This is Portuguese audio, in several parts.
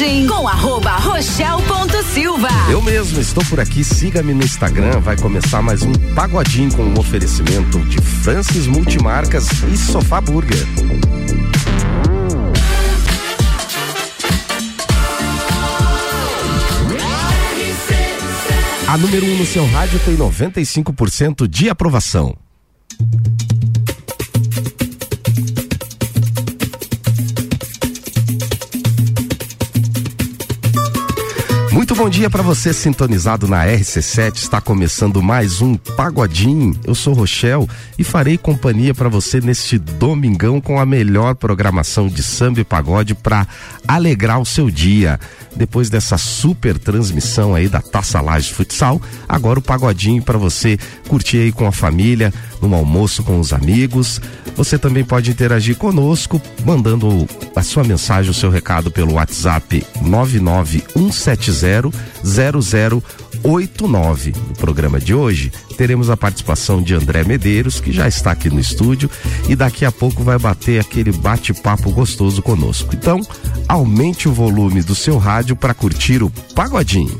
Canden com @rochel.silva. Eu mesmo estou por aqui, siga-me no Instagram, vai começar mais um Pagodinho com um oferecimento de Francis Multimarcas e Sofá Burger. A número 1 no seu rádio tem 95% de aprovação. Muito bom dia para você sintonizado na RC7, está começando mais um Pagodinho. Eu sou Rochel e farei companhia para você neste domingão com a melhor programação de samba e pagode para alegrar o seu dia. Depois dessa super transmissão aí da Taça Lages Futsal, agora o Pagodinho para você curtir aí com a família, num almoço com os amigos. Você também pode interagir conosco, mandando a sua mensagem, o seu recado pelo WhatsApp 991700089. No programa de hoje, teremos a participação de André Medeiros, que já está aqui no estúdio e daqui a pouco vai bater aquele bate-papo gostoso conosco. Então, aumente o volume do seu rádio para curtir o Pagodinho.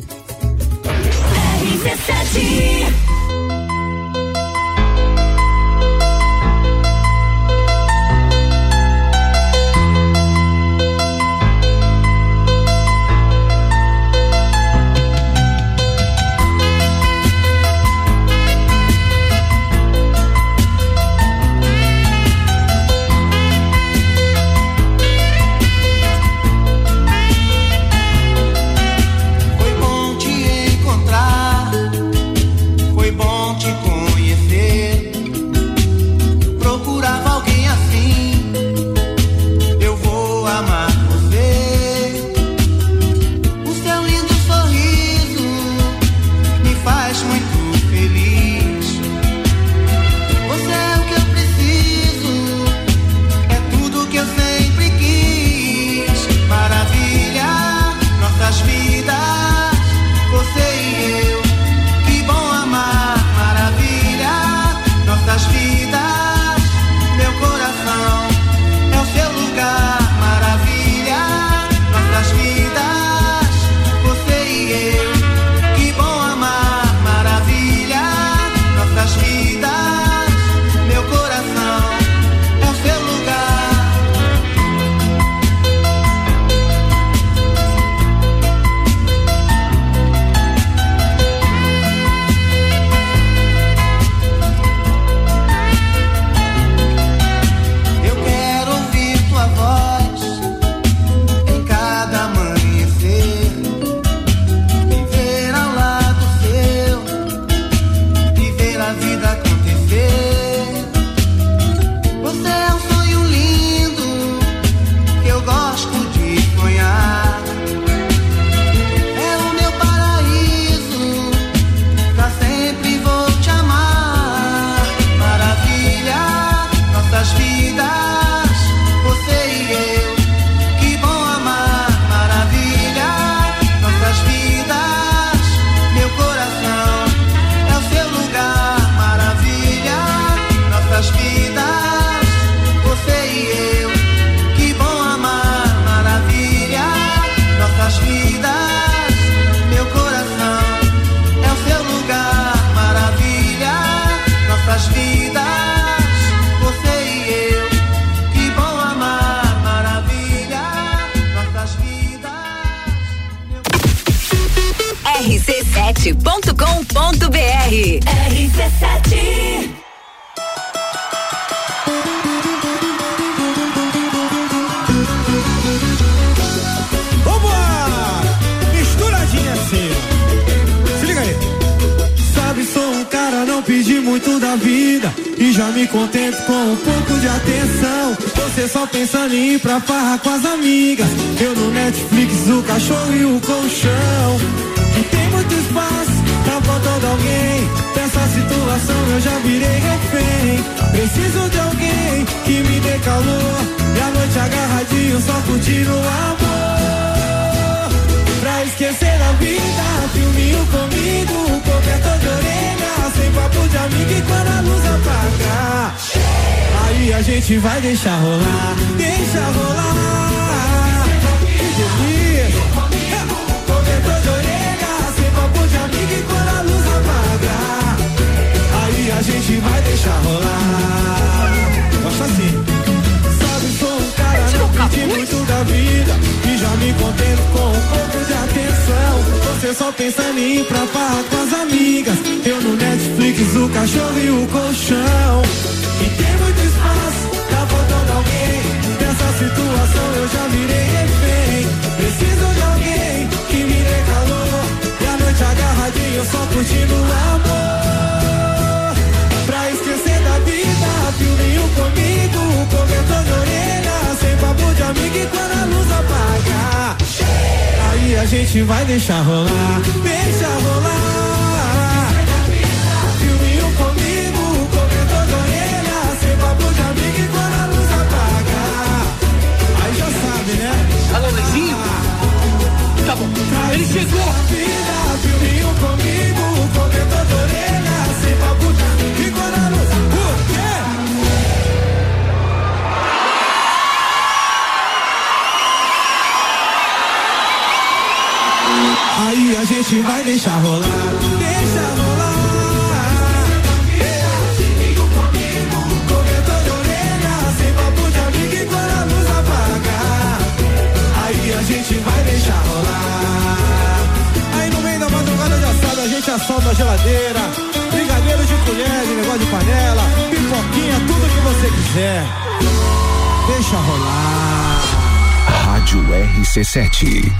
RC7.com.br RC7. Vambora! Misturadinha assim. Se liga aí. Sabe, sou um cara, não pedi muito da vida e já me contento com um pouco de atenção. Você só pensando em ir pra farra com as amigas, eu no Netflix, o cachorro e o colchão. Tem muito espaço, tá faltando alguém. Dessa situação eu já virei refém. Preciso de alguém que me dê calor e à noite agarradinho só curtindo o amor. Pra esquecer a vida, filminho comigo, cobertor de orelha, sem papo de amigo e quando a luz apagar, aí a gente vai deixar rolar, deixa rolar. Que delícia! não me contento com um pouco de atenção. Você só pensando em ir pra farra com as amigas, eu no Netflix, o cachorro e o colchão. E tem muito espaço, tá faltando alguém. Nessa situação eu já virei refém. Preciso de alguém que me dê calor, e a noite agarradinho só curtindo o amor. Pra esquecer da vida, filminho comigo, cobertor de orelha, sem papo de amigo, e quando a luz apagar, aí a gente vai deixar rolar, deixa rolar. Filminho comigo, cobertor de orelha, sem papo de amigo, e quando a luz apagar, aí já sabe, né? Alô, Lezinho? Tá bom, ele chegou. Filminho comigo, cobertor de orelha, sem papo de amigo, e quando a luz apagar. Aí a gente vai deixar rolar, deixa rolar. Filminho comigo, cobertor de orelha, sem papo de amigo, e quando a luz apagar, aí a gente vai deixar rolar. Aí no meio da madrugada já sabe, a gente assolta a geladeira, brigadeiro de colher, de negócio de panela, pipoquinha, tudo que você quiser. Deixa rolar. Rádio RC7.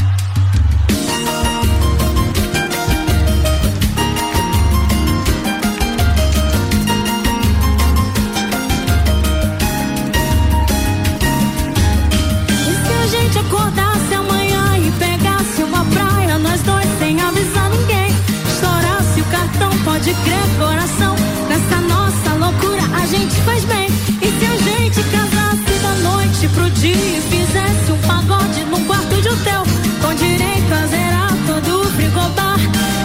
De crer, coração, nessa nossa loucura a gente faz bem. E se a gente casasse da noite pro dia e fizesse um pagode num quarto de hotel, com direito a zerar todo o frigobar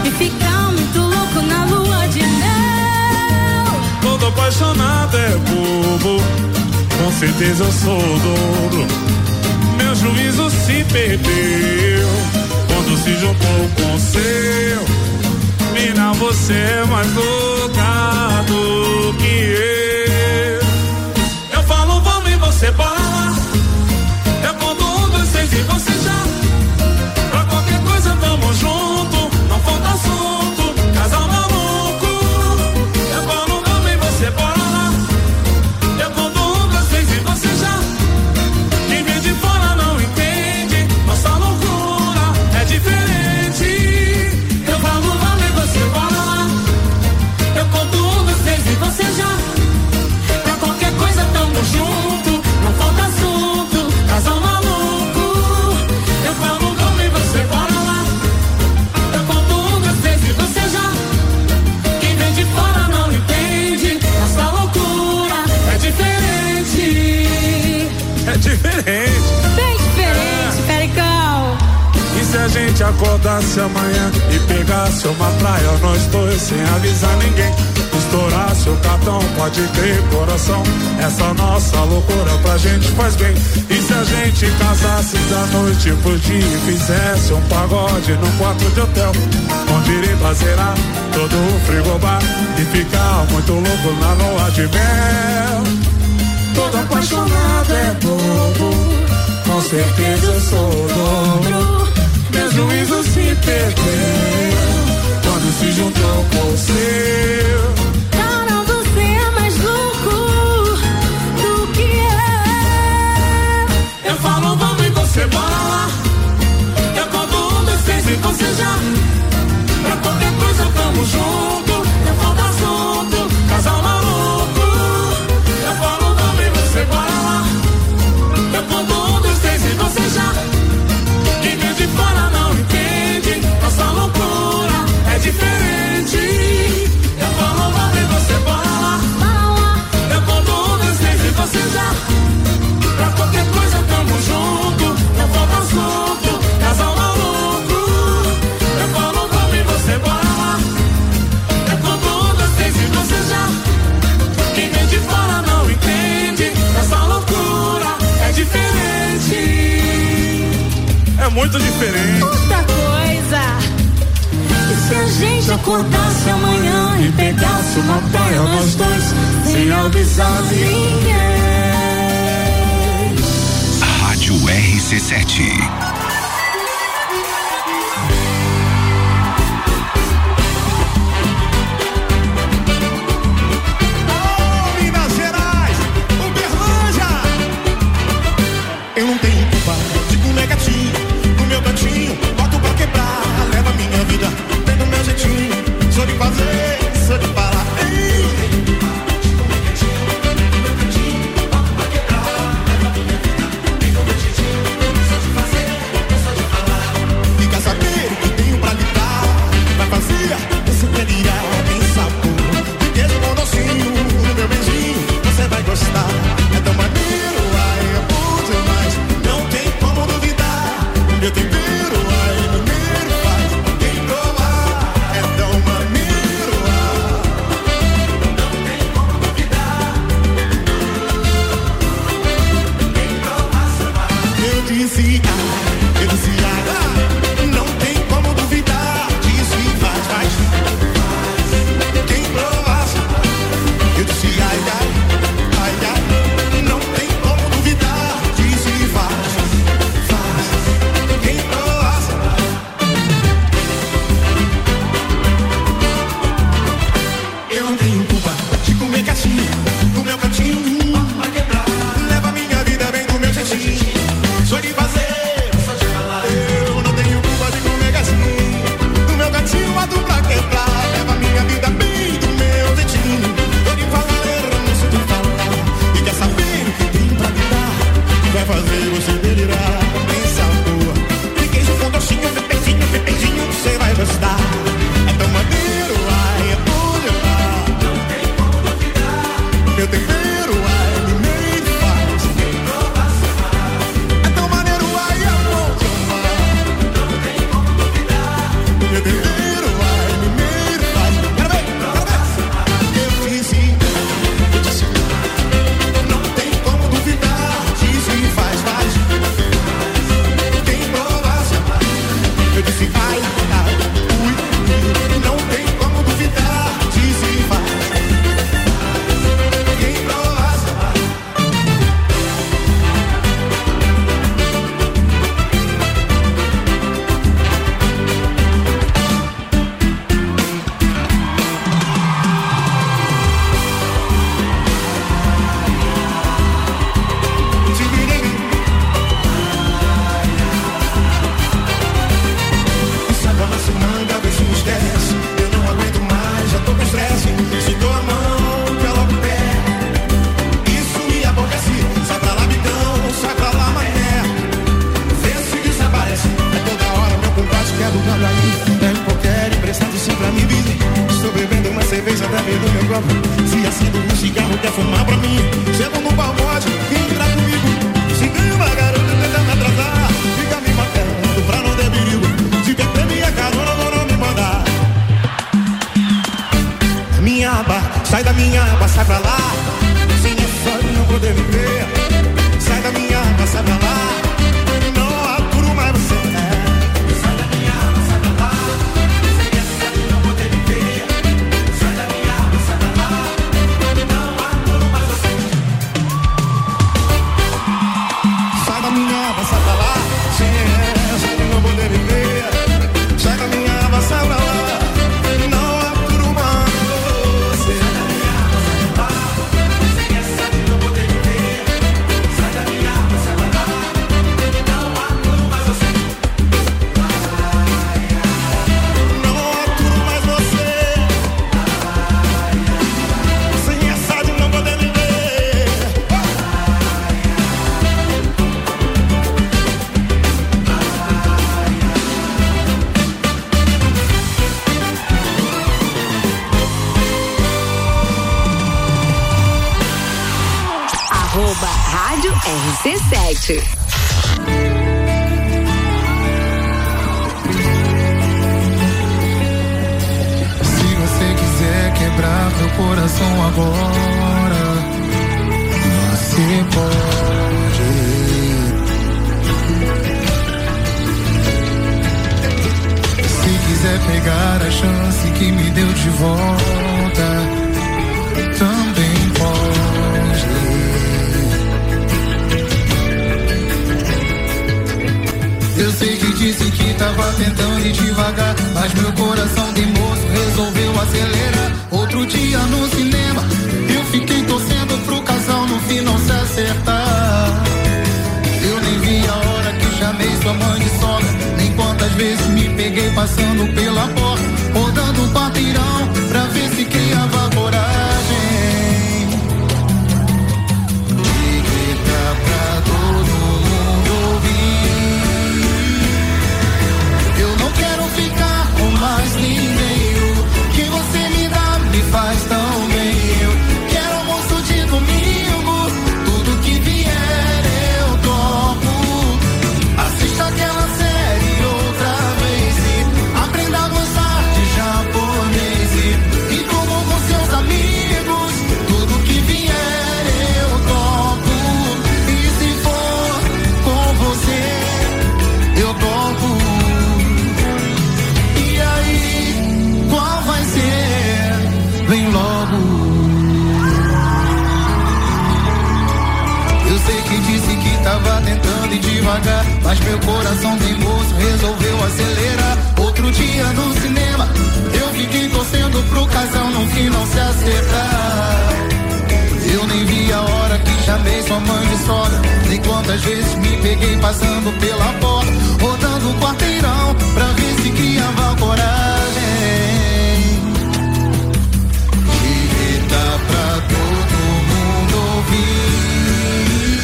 e ficar muito louco na lua de mel? Todo apaixonado é bobo, com certeza eu sou o dobro. Meu juízo se perdeu quando se juntou com o seu. Afinal, você é mais louca do que eu. Eu falo vamos e você bala. Eu conto um, dois, três e você já. Pra qualquer coisa vamos junto, não falta assunto, casal maluco. Eu falo vamos e você bala. Eu conto um, dois, três e você já. Quem vem de fora não entende, nossa loucura é diferente. Você já, pra qualquer coisa tamo junto, não falta assunto, casal maluco. Eu falo como e você bora lá. Eu conto um, dois, três e você já. Quem vem de fora não entende, nossa loucura é diferente. É diferente. Bem diferente, pericão. E se a gente acordasse amanhã e pegasse uma praia, nós dois sem avisar ninguém? Estourar seu cartão, pode ter coração. Essa nossa loucura pra gente faz bem. E se a gente casasse da noite pro dia e fizesse um pagode num quarto de hotel, onde irei bazerar todo o frigobar e ficar muito louco na lua de mel. Todo apaixonado é bobo, com certeza eu sou o dobro. Meu juízo se perdeu quando se juntou com o seu. Você bora lá, eu conto um, dois, três e você já. Pra qualquer coisa tamo junto, eu falo assunto, casal maluco. Eu falo também, você bora lá, eu conto um, dois, três e você já. Quem vem de fora não entende, nossa loucura é diferente. Eu falo também, você bora lá, eu conto um, dois, três e você já. Pra qualquer coisa tamo junto. Não falta assunto, casal maluco. Eu falo como e você bora lá. Eu conto um, dois, três e você já. Quem vem de fora não entende, essa loucura é diferente. É muito diferente. Outra coisa. E se a gente acordasse amanhã e pegasse uma praia, nós dois, sem avisar ninguém. O RC7. quer fumar pra mim. Chego no pagode, entra comigo. Se tem uma garota tenta me atrasar, fica me matando pra não ter perigo. Se perder minha carona, não me mandar. Minha aba, sai da minha aba, sai pra lá. Sem essa não poder viver. Sai da minha aba, sai pra lá. RC7. Se você quiser quebrar meu coração agora, você pode. Se quiser pegar a chance que me deu de volta, também pode. Eu sei que disse que tava tentando ir devagar, mas meu coração de moço resolveu acelerar. Outro dia no cinema, eu fiquei torcendo pro casal no final se acertar. Eu nem vi a hora que chamei sua mãe de sogra, nem quantas vezes me peguei passando pela porta, rodando um quarteirão pra ver se criava coragem de gritar pra todo mundo ouvir. Ficar com mais ninguém. O que você me dá me faz tão bem. Eu quero almoço de domingo, tudo que vier eu topo. Assista aquela série outra vez e aprenda a gostar de japonês. E como com seus amigos, tudo que vier eu topo. E se for com você, eu topo. Vem logo. Eu sei que disse que tava tentando ir devagar, mas meu coração de moço resolveu acelerar. Outro dia no cinema, eu fiquei torcendo pro casal no final se acertar. Eu nem vi a hora que chamei sua mãe de sogra, nem quantas vezes me peguei passando pela porta, rodando o quarteirão pra ver se criava coragem. Pra todo mundo ouvir,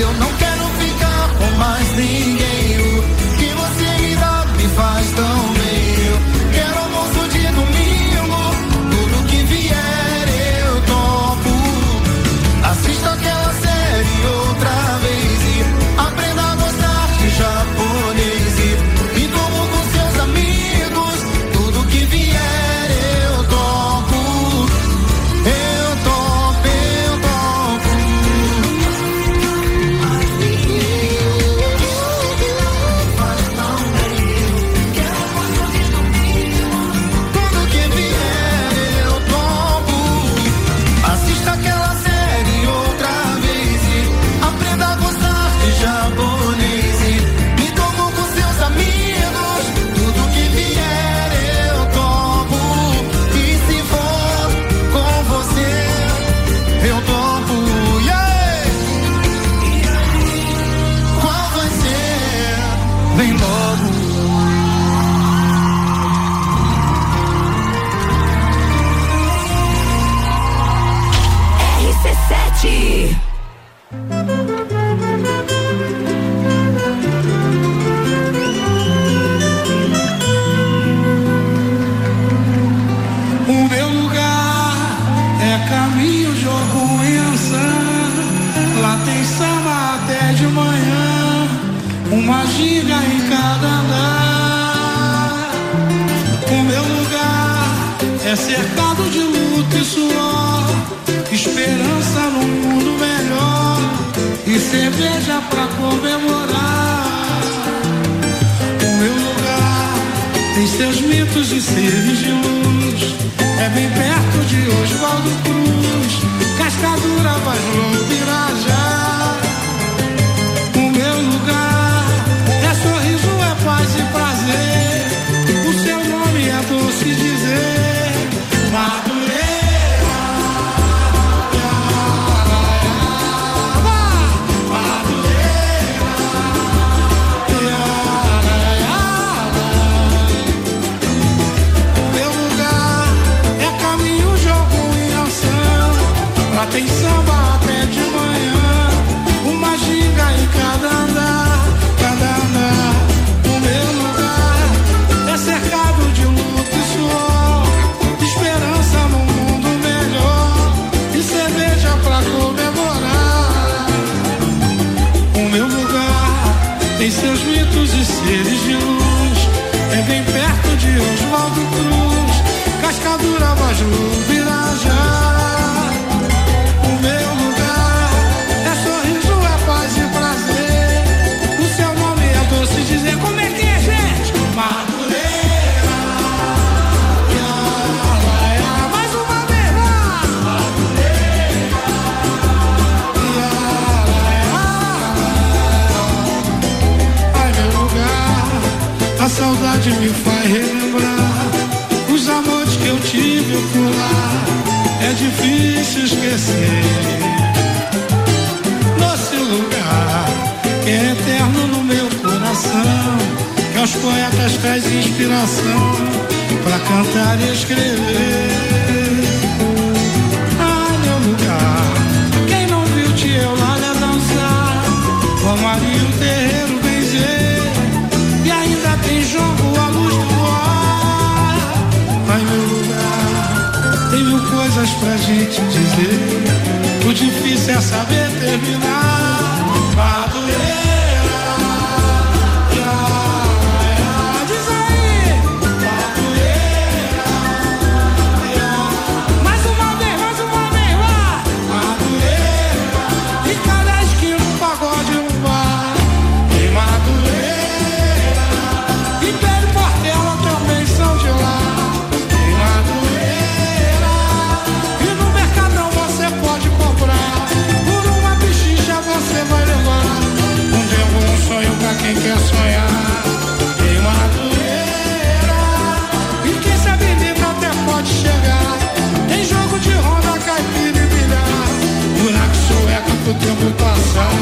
eu não quero ficar com mais ninguém. O que você me dá me faz tão bem. Eu quero almoço de domingo, tudo que vier eu topo. Assista aquela série outra vez e aprenda a gostar de japonês. E como com seus amigos, tudo que vier eu topo. O meu lugar é caminho. Coxilha Rica andar. O meu lugar é cercado de luto e suor, esperança num mundo melhor e cerveja pra comemorar. O meu lugar tem seus mitos e seres de luz, é bem perto de Oswaldo Cruz, Cascadura, Vaslow, Pirajá. O meu lugar é sorriso, é paz e prazer, o seu nome é doce dizer. Tem samba até de manhã, uma giga em cada andar. O meu lugar é cercado de luto e suor, esperança num mundo melhor e cerveja pra comemorar. O meu lugar tem seus mitos e seres de luz, é bem perto de Oswaldo Cruz, Cascadura, Vaslow, Pirajá. A saudade me faz relembrar os amores que eu tive por lá. É difícil esquecer nosso lugar, que é eterno no meu coração, que aos poetas traz inspiração pra cantar e escrever. Ah, meu lugar, quem não viu te eu lá na dançar, o amarillo terreiro benzer. Tem jogo à luz do ar. Ai, meu lugar, tem mil coisas pra gente dizer, o difícil é saber terminar. Madureira, diz aí, Madureira, mais uma vez, lá Madureira, e cada esquina um pagode, um bar em Madureira. Quem quer sonhar tem Madureira, e quem sabe livre até pode chegar. Tem jogo de ronda, caipira e bilhar, buraco sueca pro tempo passar.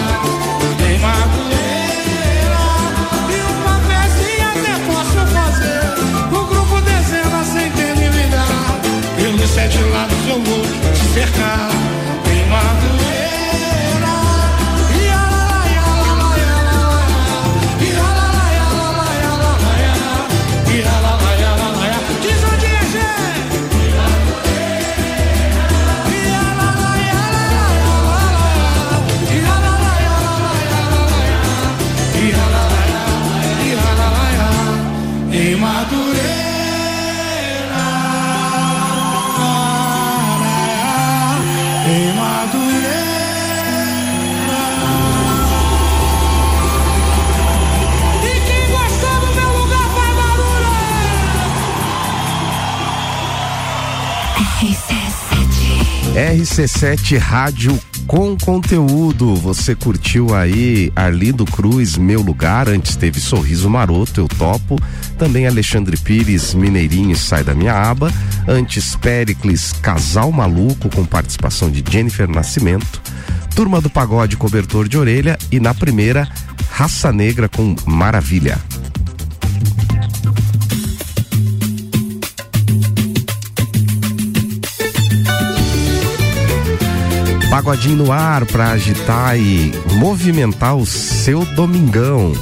Tem Madureira, e uma pezinha até posso fazer, o grupo dezena sem ter me ligar. Pelos sete lados eu vou te cercar. Tem Madureira. RC7 Rádio com conteúdo. Você curtiu aí Arlindo Cruz, Meu Lugar, antes teve Sorriso Maroto, Eu Topo, também Alexandre Pires, Mineirinho, Sai da Minha Aba, antes Péricles, Casal Maluco, com participação de Jennifer Nascimento, Turma do Pagode, Cobertor de Orelha, e na primeira, Raça Negra com Maravilha. Pagodinho no ar para agitar e movimentar o seu domingão.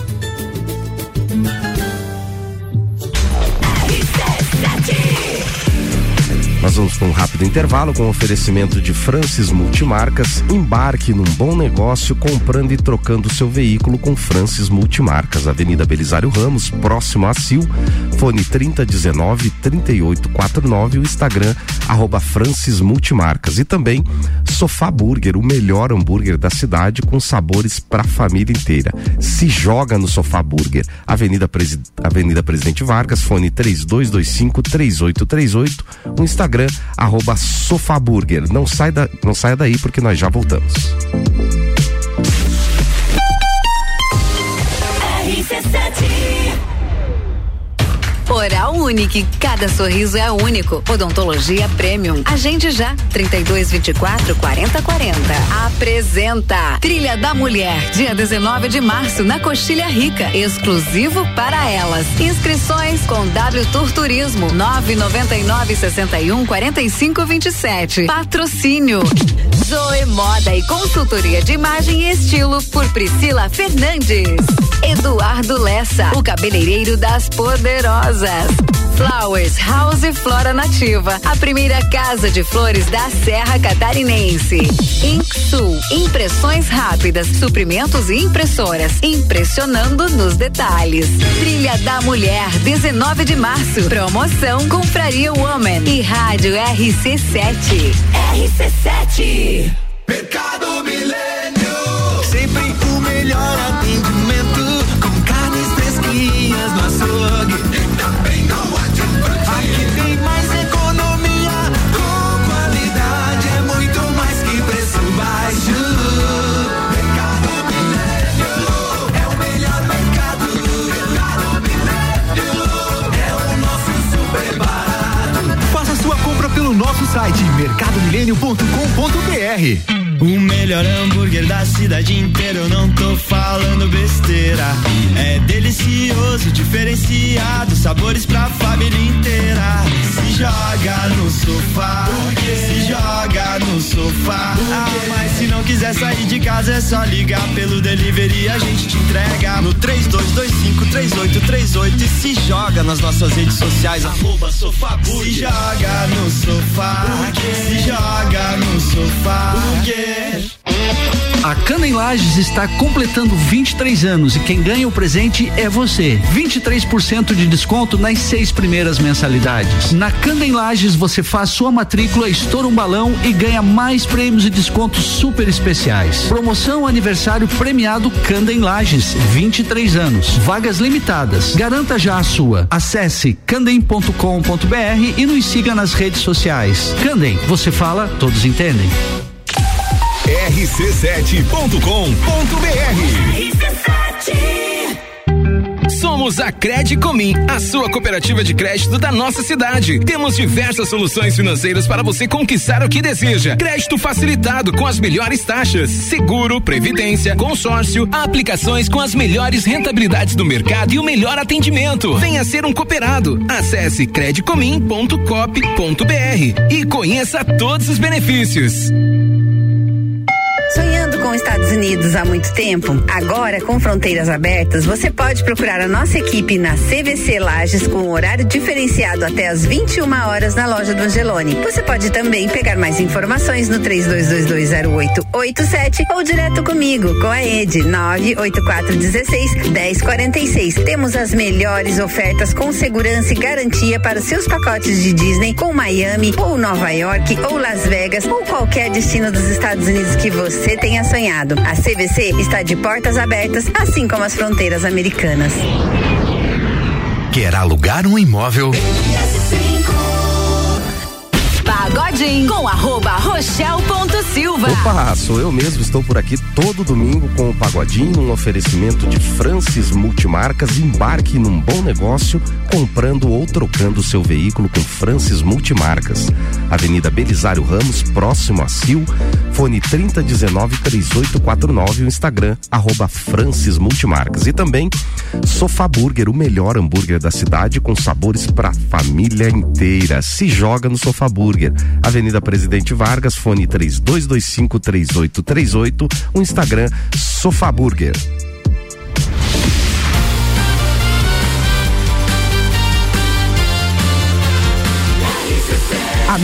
Nós vamos para um rápido intervalo com oferecimento de Francis Multimarcas. Embarque num bom negócio comprando e trocando seu veículo com Francis Multimarcas. Avenida Belisário Ramos, próximo à CIL. Fone 3019-3849. O Instagram @Francis Multimarcas. E também Sofá Burger, o melhor hambúrguer da cidade com sabores para a família inteira. Se joga no Sofá Burger. Avenida Presidente Vargas, fone 3225-3838. O Instagram @Sofaburger. Não saia daí porque nós já voltamos. Oral Unique, cada sorriso é único. Odontologia Premium. Agende já, 3224-4040. Apresenta Trilha da Mulher, dia 19 de março, na Coxilha Rica, exclusivo para elas. Inscrições com W Turismo, 999-61-4527. Patrocínio Zoe Moda e Consultoria de Imagem e Estilo, por Priscila Fernandes. Eduardo Lessa, o cabeleireiro das poderosas. Flowers, House e Flora Nativa, a primeira casa de flores da Serra Catarinense. INCSU, impressões rápidas, suprimentos e impressoras, impressionando nos detalhes. Trilha da Mulher, 19 de março, promoção Confraria Woman e Rádio RC7. RC7. Mercadomilênio, sempre o melhor atendimento, com carnes fresquinhas no açougue. Nosso site mercadomilênio.com.br. O melhor hambúrguer da cidade inteira, eu não tô falando besteira. É delicioso, diferenciado, sabores pra família inteira. Se joga no sofá, se joga no sofá. Ah, mas se não quiser sair de casa é só ligar pelo delivery, a gente te entrega no 3225-3838. E se joga nas nossas redes sociais, @Sofá Burger. Se joga no sofá, se joga no sofá. A Canden Lages está completando 23 anos e quem ganha o presente é você. 23% de desconto nas 6 primeiras mensalidades. Na Canden Lages você faz sua matrícula, estoura um balão e ganha mais prêmios e descontos super especiais. Promoção aniversário premiado Canden Lages, 23 anos. Vagas limitadas. Garanta já a sua. Acesse canden.com.br e nos siga nas redes sociais. Canden, você fala, todos entendem. rc7.com.br. Somos a Credicomim, a sua cooperativa de crédito da nossa cidade. Temos diversas soluções financeiras para você conquistar o que deseja. Crédito facilitado com as melhores taxas, seguro, previdência, consórcio, aplicações com as melhores rentabilidades do mercado e o melhor atendimento. Venha ser um cooperado. Acesse credicomim.coop.br e conheça todos os benefícios. Sonhando com os Estados Unidos há muito tempo? Agora, com fronteiras abertas, você pode procurar a nossa equipe na CVC Lages, com um horário diferenciado até às 21 horas na loja do Angeloni. Você pode também pegar mais informações no 32220887 ou direto comigo, com a ED 98416-1046. Temos as melhores ofertas com segurança e garantia para os seus pacotes de Disney com Miami, ou Nova York, ou Las Vegas, ou qualquer destino dos Estados Unidos que você tenha sonhado. A CVC está de portas abertas, assim como as fronteiras americanas. Quer alugar um imóvel? Pagodinho com @Rochel.Silva. Opa, sou eu mesmo, estou por aqui todo domingo com o Pagodinho, um oferecimento de Francis Multimarcas. Embarque num bom negócio comprando ou trocando seu veículo com Francis Multimarcas. Avenida Belisário Ramos, próximo a CIL, fone 3019-3849, o Instagram @Francis Multimarcas. E também Sofá Burger, o melhor hambúrguer da cidade com sabores pra família inteira. Se joga no Sofá Burger. Avenida Presidente Vargas, fone 3225-3838, o Instagram Sofá Burger.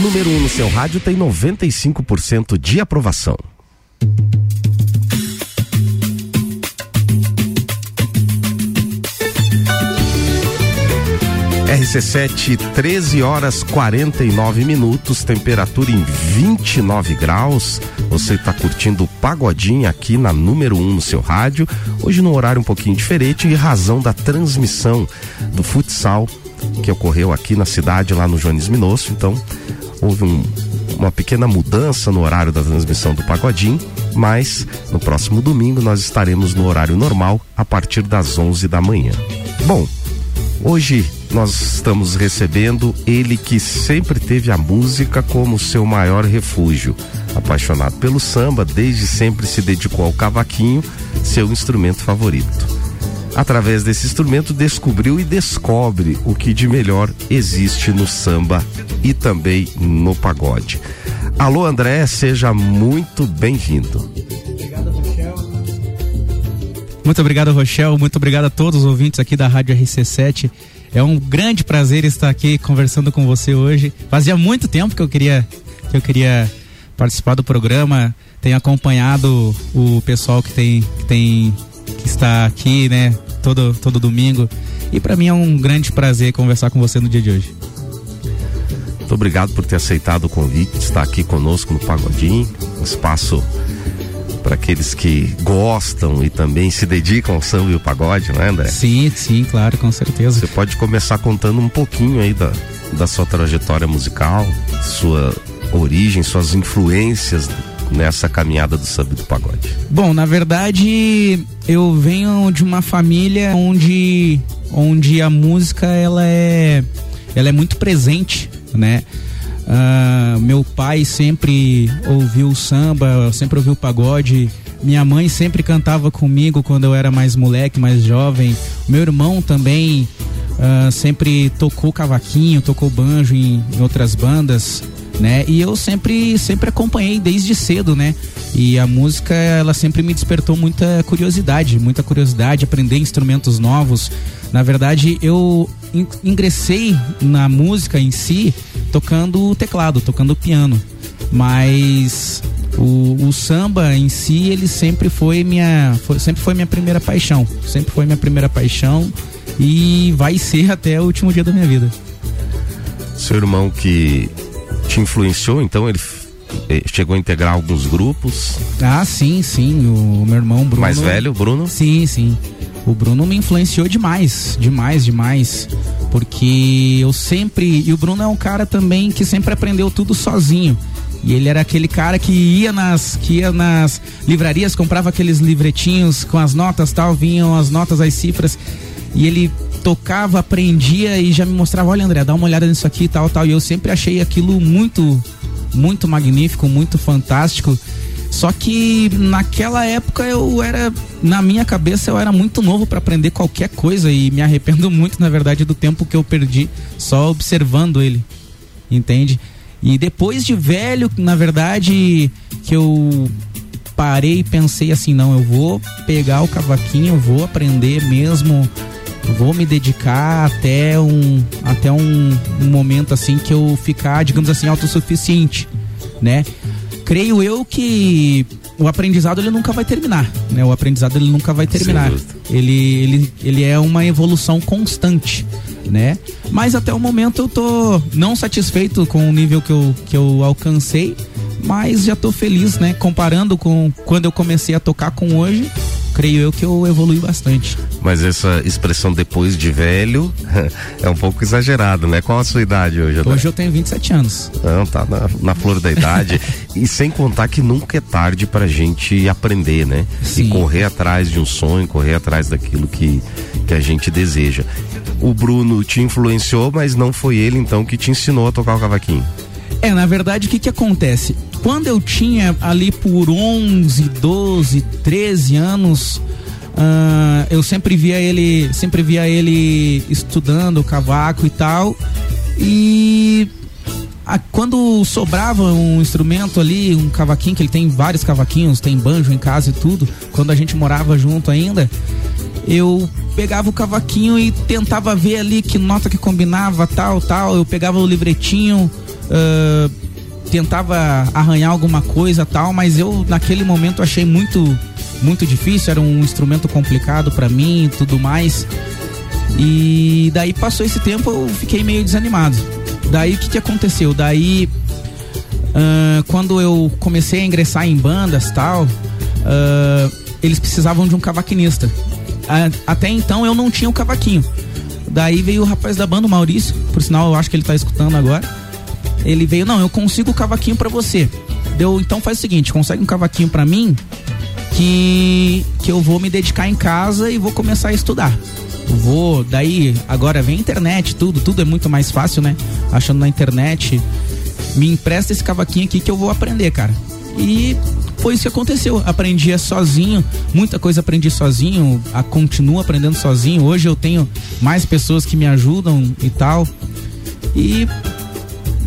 número 1 no seu rádio tem 95% de aprovação. RC7, 13 horas 49 minutos, temperatura em 29 graus. Você está curtindo o Pagodinho aqui na número 1 no seu rádio. Hoje num horário um pouquinho diferente, em razão da transmissão do futsal que ocorreu aqui na cidade, lá no Jones Minosso. Então, houve uma pequena mudança no horário da transmissão do Pagodinho, mas no próximo domingo nós estaremos no horário normal a partir das 11 da manhã. Bom, hoje nós estamos recebendo ele que sempre teve a música como seu maior refúgio. Apaixonado pelo samba, desde sempre se dedicou ao cavaquinho, seu instrumento favorito. Através desse instrumento descobriu e descobre o que de melhor existe no samba e também no pagode. Alô André, seja muito bem-vindo. Muito obrigado, Rochel. Muito obrigado a todos os ouvintes aqui da Rádio RC7. É um grande prazer estar aqui conversando com você hoje. Fazia muito tempo que eu queria participar do programa. Tenho acompanhado o pessoal que está aqui, né? Todo domingo. E para mim é um grande prazer conversar com você no dia de hoje. Muito obrigado por ter aceitado o convite, estar aqui conosco no Pagodinho, um espaço para aqueles que gostam e também se dedicam ao samba e o pagode, né, André? Sim, claro, com certeza. Você pode começar contando um pouquinho aí da sua trajetória musical, sua origem, suas influências nessa caminhada do samba e do pagode. Bom, na verdade, eu venho de uma família onde a música ela é muito presente, né? Meu pai sempre ouviu o samba, sempre ouviu o pagode. Minha mãe sempre cantava comigo quando eu era mais moleque, mais jovem. Meu irmão também sempre tocou cavaquinho, tocou banjo em outras bandas, né? E eu sempre acompanhei desde cedo, né? E a música, ela sempre me despertou muita curiosidade, aprender instrumentos novos. Na verdade, eu ingressei na música em si tocando teclado, tocando piano, mas o samba em si, ele sempre foi minha primeira paixão, e vai ser até o último dia da minha vida. Seu irmão que te influenciou, então ele chegou a integrar alguns grupos? Ah, sim, o meu irmão Bruno. Mais velho, Bruno? Sim. O Bruno me influenciou demais, porque eu sempre... E o Bruno é um cara também que sempre aprendeu tudo sozinho. E ele era aquele cara que ia nas livrarias, comprava aqueles livretinhos com as notas, tal, vinham as notas, as cifras, e ele tocava, aprendia e já me mostrava: olha, André, dá uma olhada nisso aqui, tal. E eu sempre achei aquilo muito magnífico, muito fantástico. Só que naquela época na minha cabeça eu era muito novo para aprender qualquer coisa, e me arrependo muito, na verdade, do tempo que eu perdi só observando ele, entende? E depois de velho, na verdade, que eu parei e pensei assim: não, eu vou pegar o cavaquinho, eu vou aprender mesmo, vou me dedicar até um momento assim que eu ficar, digamos assim, autossuficiente, né? Creio eu que o aprendizado ele nunca vai terminar, né? O aprendizado ele nunca vai terminar. Ele é uma evolução constante, né? Mas até o momento eu tô não satisfeito com o nível que eu alcancei, mas já tô feliz, né? Comparando com quando eu comecei a tocar com hoje, creio eu que eu evolui bastante. Mas essa expressão "depois de velho" é um pouco exagerado, né? Qual a sua idade hoje, André? Hoje eu tenho 27 anos. Não, tá na flor da idade. E sem contar que nunca é tarde pra gente aprender, né? Sim. E correr atrás de um sonho, correr atrás daquilo que a gente deseja. O Bruno te influenciou, mas não foi ele então que te ensinou a tocar o cavaquinho. Na verdade, o que acontece? Quando eu tinha ali por 11, 12, 13 anos, eu sempre via ele estudando cavaco e tal, e quando sobrava um instrumento ali, um cavaquinho, que ele tem vários cavaquinhos, tem banjo em casa e tudo, quando a gente morava junto ainda, eu pegava o cavaquinho e tentava ver ali que nota que combinava, tal. Eu pegava o livretinho, tentava arranhar alguma coisa tal, mas eu naquele momento achei muito difícil, era um instrumento complicado para mim e tudo mais. E daí passou esse tempo, eu fiquei meio desanimado. Daí o que que aconteceu? Daí quando eu comecei a ingressar em bandas tal, eles precisavam de um cavaquinista. Até então eu não tinha o cavaquinho. Daí veio o rapaz da banda, o Maurício, por sinal eu acho que ele tá escutando agora. Ele veio, não, eu consigo o cavaquinho pra você. Deu, então faz o seguinte, consegue um cavaquinho pra mim que eu vou me dedicar em casa e vou começar a estudar. Daí agora vem internet, tudo é muito mais fácil, né? Achando na internet, me empresta esse cavaquinho aqui que eu vou aprender, cara. E foi isso que aconteceu, aprendi sozinho, muita coisa aprendi sozinho, continuo aprendendo sozinho, hoje eu tenho mais pessoas que me ajudam e tal.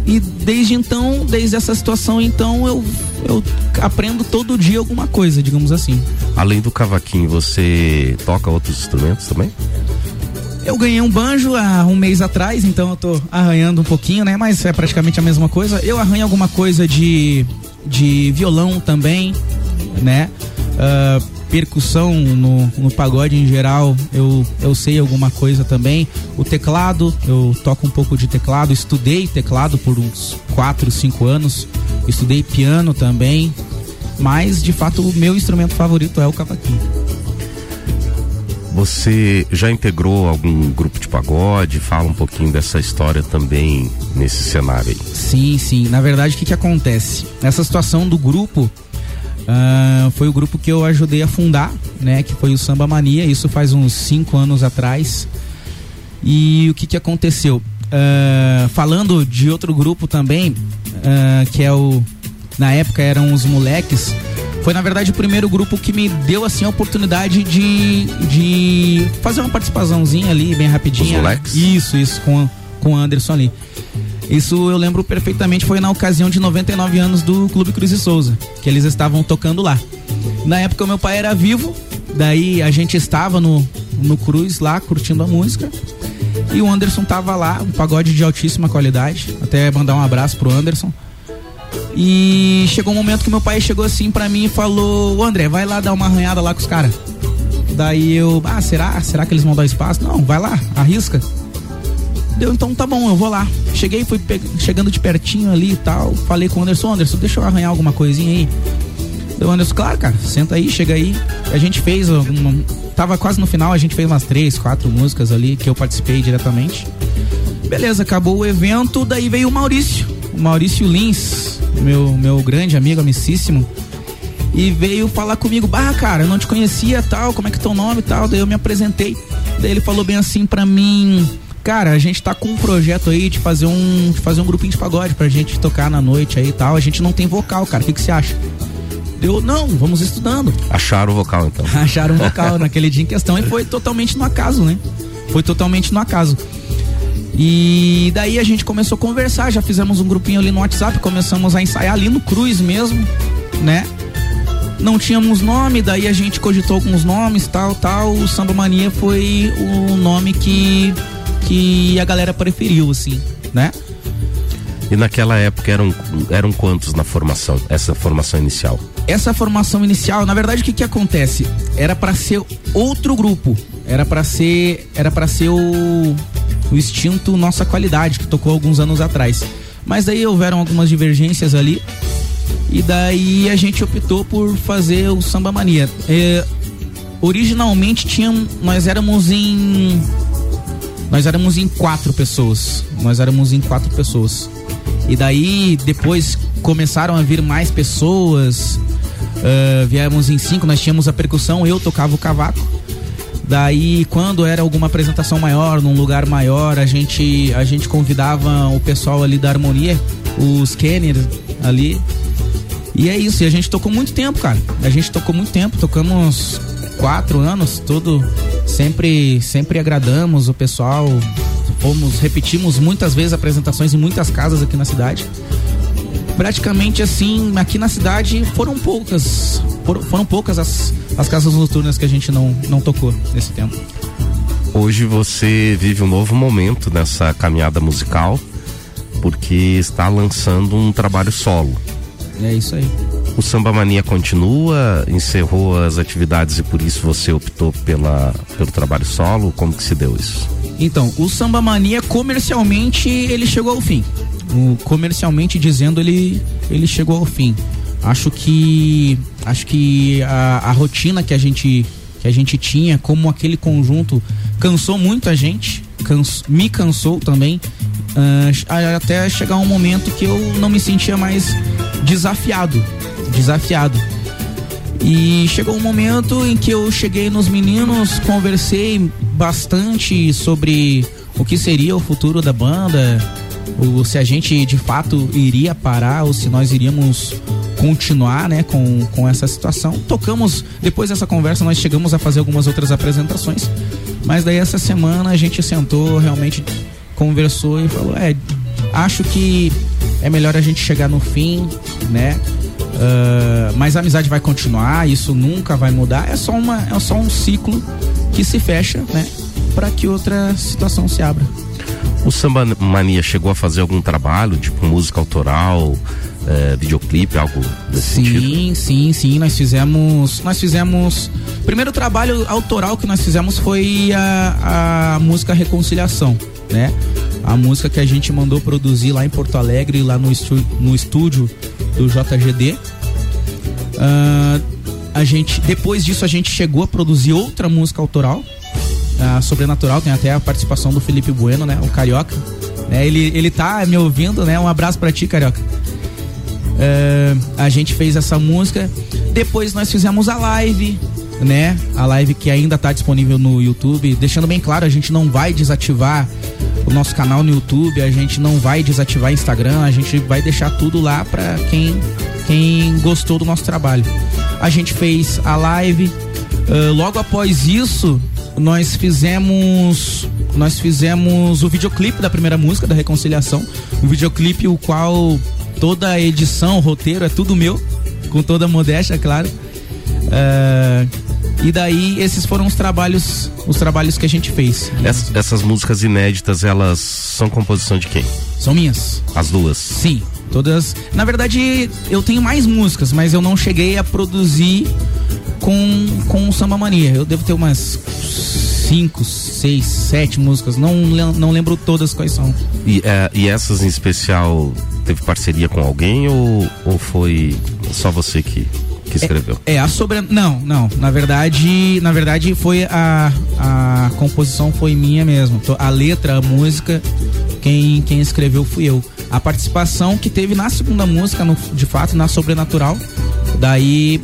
E desde então, desde essa situação, então, eu aprendo todo dia alguma coisa, digamos assim. Além do cavaquinho, você toca outros instrumentos também? Eu ganhei um banjo há um mês atrás, então eu tô arranhando um pouquinho, né? Mas é praticamente a mesma coisa. Eu arranho alguma coisa de violão também, né? Percussão no pagode em geral, eu sei alguma coisa também. O teclado, eu toco um pouco de teclado, estudei teclado por uns 4, 5 anos, estudei piano também, mas de fato o meu instrumento favorito é o cavaquinho. Você já integrou algum grupo de pagode? Fala um pouquinho dessa história também nesse cenário aí. Sim, na verdade o que acontece? Essa situação do grupo, foi o grupo que eu ajudei a fundar, né? Que foi o Samba Mania, isso faz uns 5 anos atrás. E o que aconteceu? Falando de outro grupo também, que é o... Na época eram os Moleques. Foi na verdade o primeiro grupo que me deu assim a oportunidade de fazer uma participaçãozinha ali, bem rapidinha. Os Moleques? Isso, com o Anderson ali. Isso eu lembro perfeitamente, foi na ocasião de 99 anos do Clube Cruz e Souza, que eles estavam tocando lá. Na época o meu pai era vivo, daí a gente estava no Cruz lá, curtindo a música. E o Anderson tava lá, um pagode de altíssima qualidade, até mandar um abraço pro Anderson. E chegou um momento que meu pai chegou assim pra mim e falou: "Ô André, vai lá dar uma arranhada lá com os caras." Daí eu, será que eles vão dar espaço? Não, vai lá, arrisca. Deu, então tá bom, eu vou lá. Cheguei, fui chegando de pertinho ali e tal. Falei com o Anderson, deixa eu arranhar alguma coisinha aí. Deu, Anderson, claro, cara, senta aí, chega aí. A gente fez, tava quase no final, a gente fez umas 3, 4 músicas ali que eu participei diretamente. Beleza, acabou o evento, daí veio o Maurício. O Maurício Lins, meu grande amigo, amicíssimo. E veio falar comigo, cara, eu não te conhecia, tal, como é que é teu nome e tal. Daí eu me apresentei. Daí ele falou bem assim pra mim: "Cara, a gente tá com um projeto aí de fazer um grupinho de pagode pra gente tocar na noite aí e tal. A gente não tem vocal, cara, o que você acha?" Eu, não, vamos estudando. Acharam o vocal, então. Acharam o vocal naquele dia em questão e foi totalmente no acaso, né? Foi totalmente no acaso. E daí a gente começou a conversar, já fizemos um grupinho ali no WhatsApp, começamos a ensaiar ali no Cruz mesmo, né? Não tínhamos nome, daí a gente cogitou alguns nomes, tal. O Samba Mania foi o nome que a galera preferiu, assim, né? E naquela época eram quantos na formação, essa formação inicial? Essa formação inicial, na verdade, o que acontece? Era pra ser outro grupo, era pra ser o Instinto Nossa Qualidade, que tocou alguns anos atrás. Mas daí houveram algumas divergências ali, e daí a gente optou por fazer o Samba Mania. Originalmente nós éramos em 4 pessoas. E daí, depois começaram a vir mais pessoas. Viemos em 5, nós tínhamos a percussão, eu tocava o cavaco. Daí, quando era alguma apresentação maior, num lugar maior, a gente convidava o pessoal ali da harmonia, os Kenners ali. E é isso, e a gente tocou muito tempo, cara. Tocamos 4 anos, tudo. Sempre agradamos o pessoal, repetimos muitas vezes apresentações em muitas casas aqui na cidade. Praticamente assim, aqui na cidade foram poucas as casas noturnas que a gente não tocou nesse tempo. Hoje você vive um novo momento nessa caminhada musical, porque está lançando um trabalho solo. É isso aí. O Samba Mania continua, encerrou as atividades e por isso você optou pelo trabalho solo? Como que se deu isso? Então, o Samba Mania comercialmente ele chegou ao fim. Comercialmente dizendo, ele chegou ao fim. Acho que a rotina que a gente tinha, como aquele conjunto, cansou muito a gente, me cansou também, até chegar um momento que eu não me sentia mais desafiado. E chegou um momento em que eu cheguei nos meninos, conversei bastante sobre o que seria o futuro da banda, ou se a gente de fato iria parar, ou se nós iríamos continuar, né, com essa situação. Tocamos, depois dessa conversa nós chegamos a fazer algumas outras apresentações, mas daí essa semana a gente sentou, realmente conversou e falou, acho que é melhor a gente chegar no fim, né? Mas a amizade vai continuar, isso nunca vai mudar, é só um ciclo que se fecha, né, para que outra situação se abra. O Samba Mania chegou a fazer algum trabalho, tipo música autoral, videoclipe, algo desse sentido? Sim, nós fizemos, o primeiro trabalho autoral que nós fizemos foi a música Reconciliação, né? A música que a gente mandou produzir lá em Porto Alegre, lá no estúdio do JGD. Depois disso a gente chegou a produzir outra música autoral, a Sobrenatural, tem até a participação do Felipe Bueno, né? O Carioca, né? Ele tá me ouvindo, né? Um abraço pra ti, Carioca. A gente fez essa música. Depois nós fizemos a live, né? A live que ainda tá disponível no YouTube. Deixando bem claro, a gente não vai desativar o nosso canal no YouTube, a gente não vai desativar Instagram, a gente vai deixar tudo lá pra quem gostou do nosso trabalho. A gente fez a live. Logo após isso, nós fizemos o videoclipe da primeira música, da Reconciliação. Um videoclipe o qual toda a edição, o roteiro, é tudo meu, com toda a modéstia, claro. E daí esses foram os trabalhos que a gente fez. Essas músicas inéditas, elas são composição de quem? São minhas. As duas? Sim, todas. Na verdade, eu tenho mais músicas, mas eu não cheguei a produzir com o Samba Mania. Eu devo ter umas 5, 6, 7 músicas, não lembro todas quais são. E essas em especial, teve parceria com alguém ou foi só você que escreveu? Na verdade foi a composição foi minha mesmo, a letra, a música, quem escreveu fui eu. A participação que teve na segunda música, de fato, na Sobrenatural, daí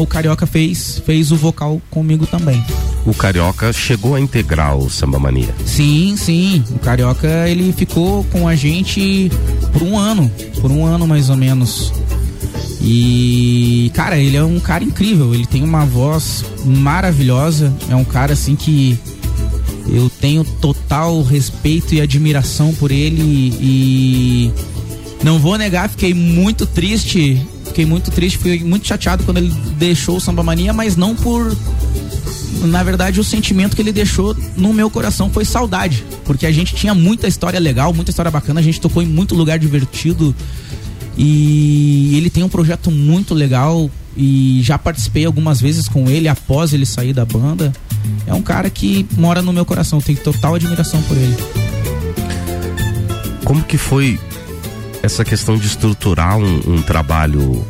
o Carioca fez o vocal comigo também. O Carioca chegou a integrar o Samba Mania? Sim, o Carioca ele ficou com a gente por um ano mais ou menos. E cara, ele é um cara incrível, ele tem uma voz maravilhosa, é um cara assim que eu tenho total respeito e admiração por ele, e não vou negar, fiquei muito triste, fui muito chateado quando ele deixou o Samba Mania, mas não por... Na verdade, o sentimento que ele deixou no meu coração foi saudade, porque a gente tinha muita história legal, muita história bacana, a gente tocou em muito lugar divertido, e ele tem um projeto muito legal, e já participei algumas vezes com ele após ele sair da banda. É um cara que mora no meu coração, tenho total admiração por ele. Como que foi essa questão de estruturar um trabalho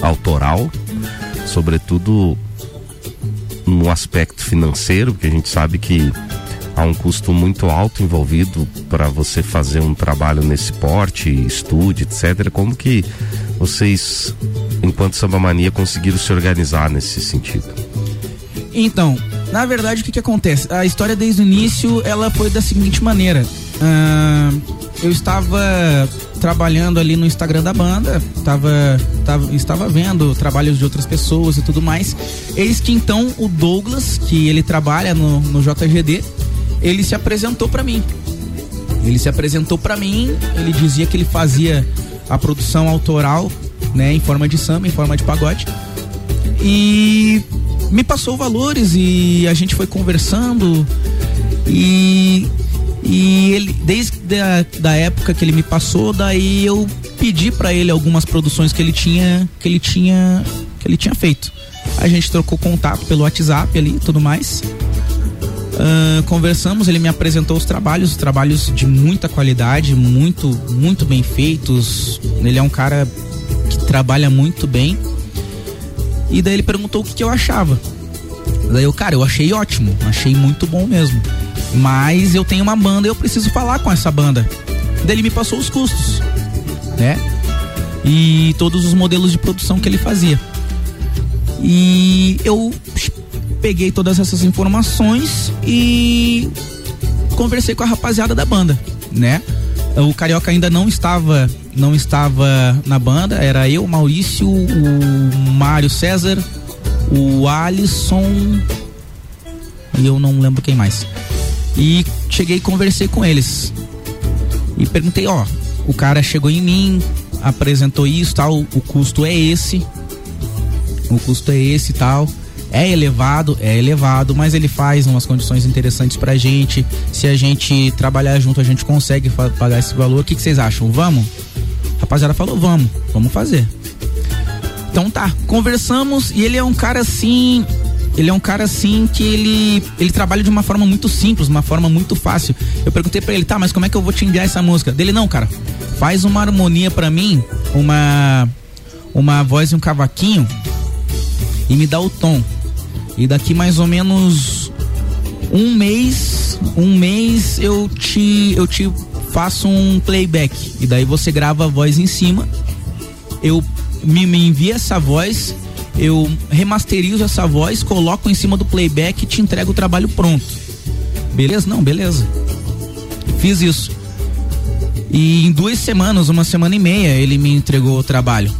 autoral, sobretudo no aspecto financeiro, porque a gente sabe que há um custo muito alto envolvido para você fazer um trabalho nesse porte, estúdio, etc. Como que vocês, enquanto Samba Mania, conseguiram se organizar nesse sentido? Então, na verdade, o que acontece? A história desde o início, ela foi da seguinte maneira. Eu estava trabalhando ali no Instagram da banda, estava vendo trabalhos de outras pessoas e tudo mais. Eis que então o Douglas, que ele trabalha no JGD, ele se apresentou pra mim. Ele dizia que ele fazia a produção autoral, né, em forma de samba, em forma de pagode, e me passou valores, e a gente foi conversando, e ele desde a da época que ele me passou, daí eu pedi pra ele algumas produções que ele tinha feito. A gente trocou contato pelo WhatsApp ali e tudo mais. Conversamos, ele me apresentou os trabalhos de muita qualidade, muito bem feitos. Ele é um cara que trabalha muito bem. E daí ele perguntou o que eu achava. Daí eu, cara, eu achei ótimo, achei muito bom mesmo. Mas eu tenho uma banda e eu preciso falar com essa banda. Daí ele me passou os custos, né? E todos os modelos de produção que ele fazia. E eu peguei todas essas informações e conversei com a rapaziada da banda, né? O Carioca ainda não estava na banda, era eu, o Maurício, o Mário César, o Alisson e eu não lembro quem mais. E cheguei e conversei com eles e perguntei, o cara chegou em mim, apresentou isso, tal, o custo é esse e tal. É elevado, mas ele faz umas condições interessantes pra gente. Se a gente trabalhar junto, a gente consegue pagar esse valor. O que vocês acham? Vamos? A rapaziada falou, vamos fazer. Então tá, conversamos e ele é um cara assim que ele trabalha de uma forma muito simples, uma forma muito fácil. Eu perguntei pra ele, tá, mas como é que eu vou te enviar essa música? Dele, não, cara, faz uma harmonia pra mim, uma voz e um cavaquinho e me dá o tom. E daqui mais ou menos um mês eu te faço um playback. E daí você grava a voz em cima, eu me envia essa voz, eu remasterizo essa voz, coloco em cima do playback e te entrego o trabalho pronto. Beleza? Não, beleza. Fiz isso. E em 2 semanas, 1 semana e meia, ele me entregou o trabalho.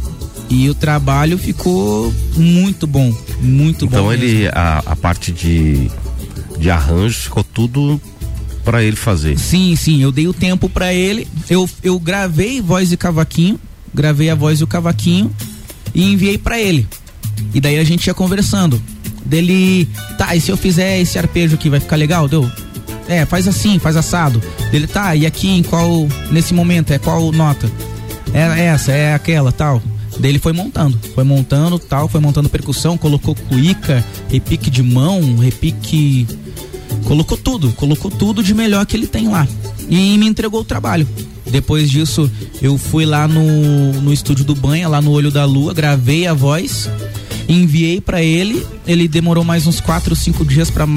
E o trabalho ficou muito bom. Então ele, a parte de arranjos ficou tudo pra ele fazer. Sim, eu dei o tempo pra ele. Eu gravei voz e cavaquinho, gravei a voz e o cavaquinho e enviei pra ele. E daí a gente ia conversando. Dele, tá, e se eu fizer esse arpejo aqui vai ficar legal? Deu? É, faz assim, faz assado. Dele, tá, e aqui nesse momento, é qual nota? É essa, é aquela, tal. Daí ele foi montando percussão, colocou cuíca, repique de mão, repique, colocou tudo de melhor que ele tem lá e me entregou o trabalho. Depois disso eu fui lá no estúdio do Banha, lá no Olho da Lua, gravei a voz, enviei pra ele demorou mais uns 4 ou 5 dias pra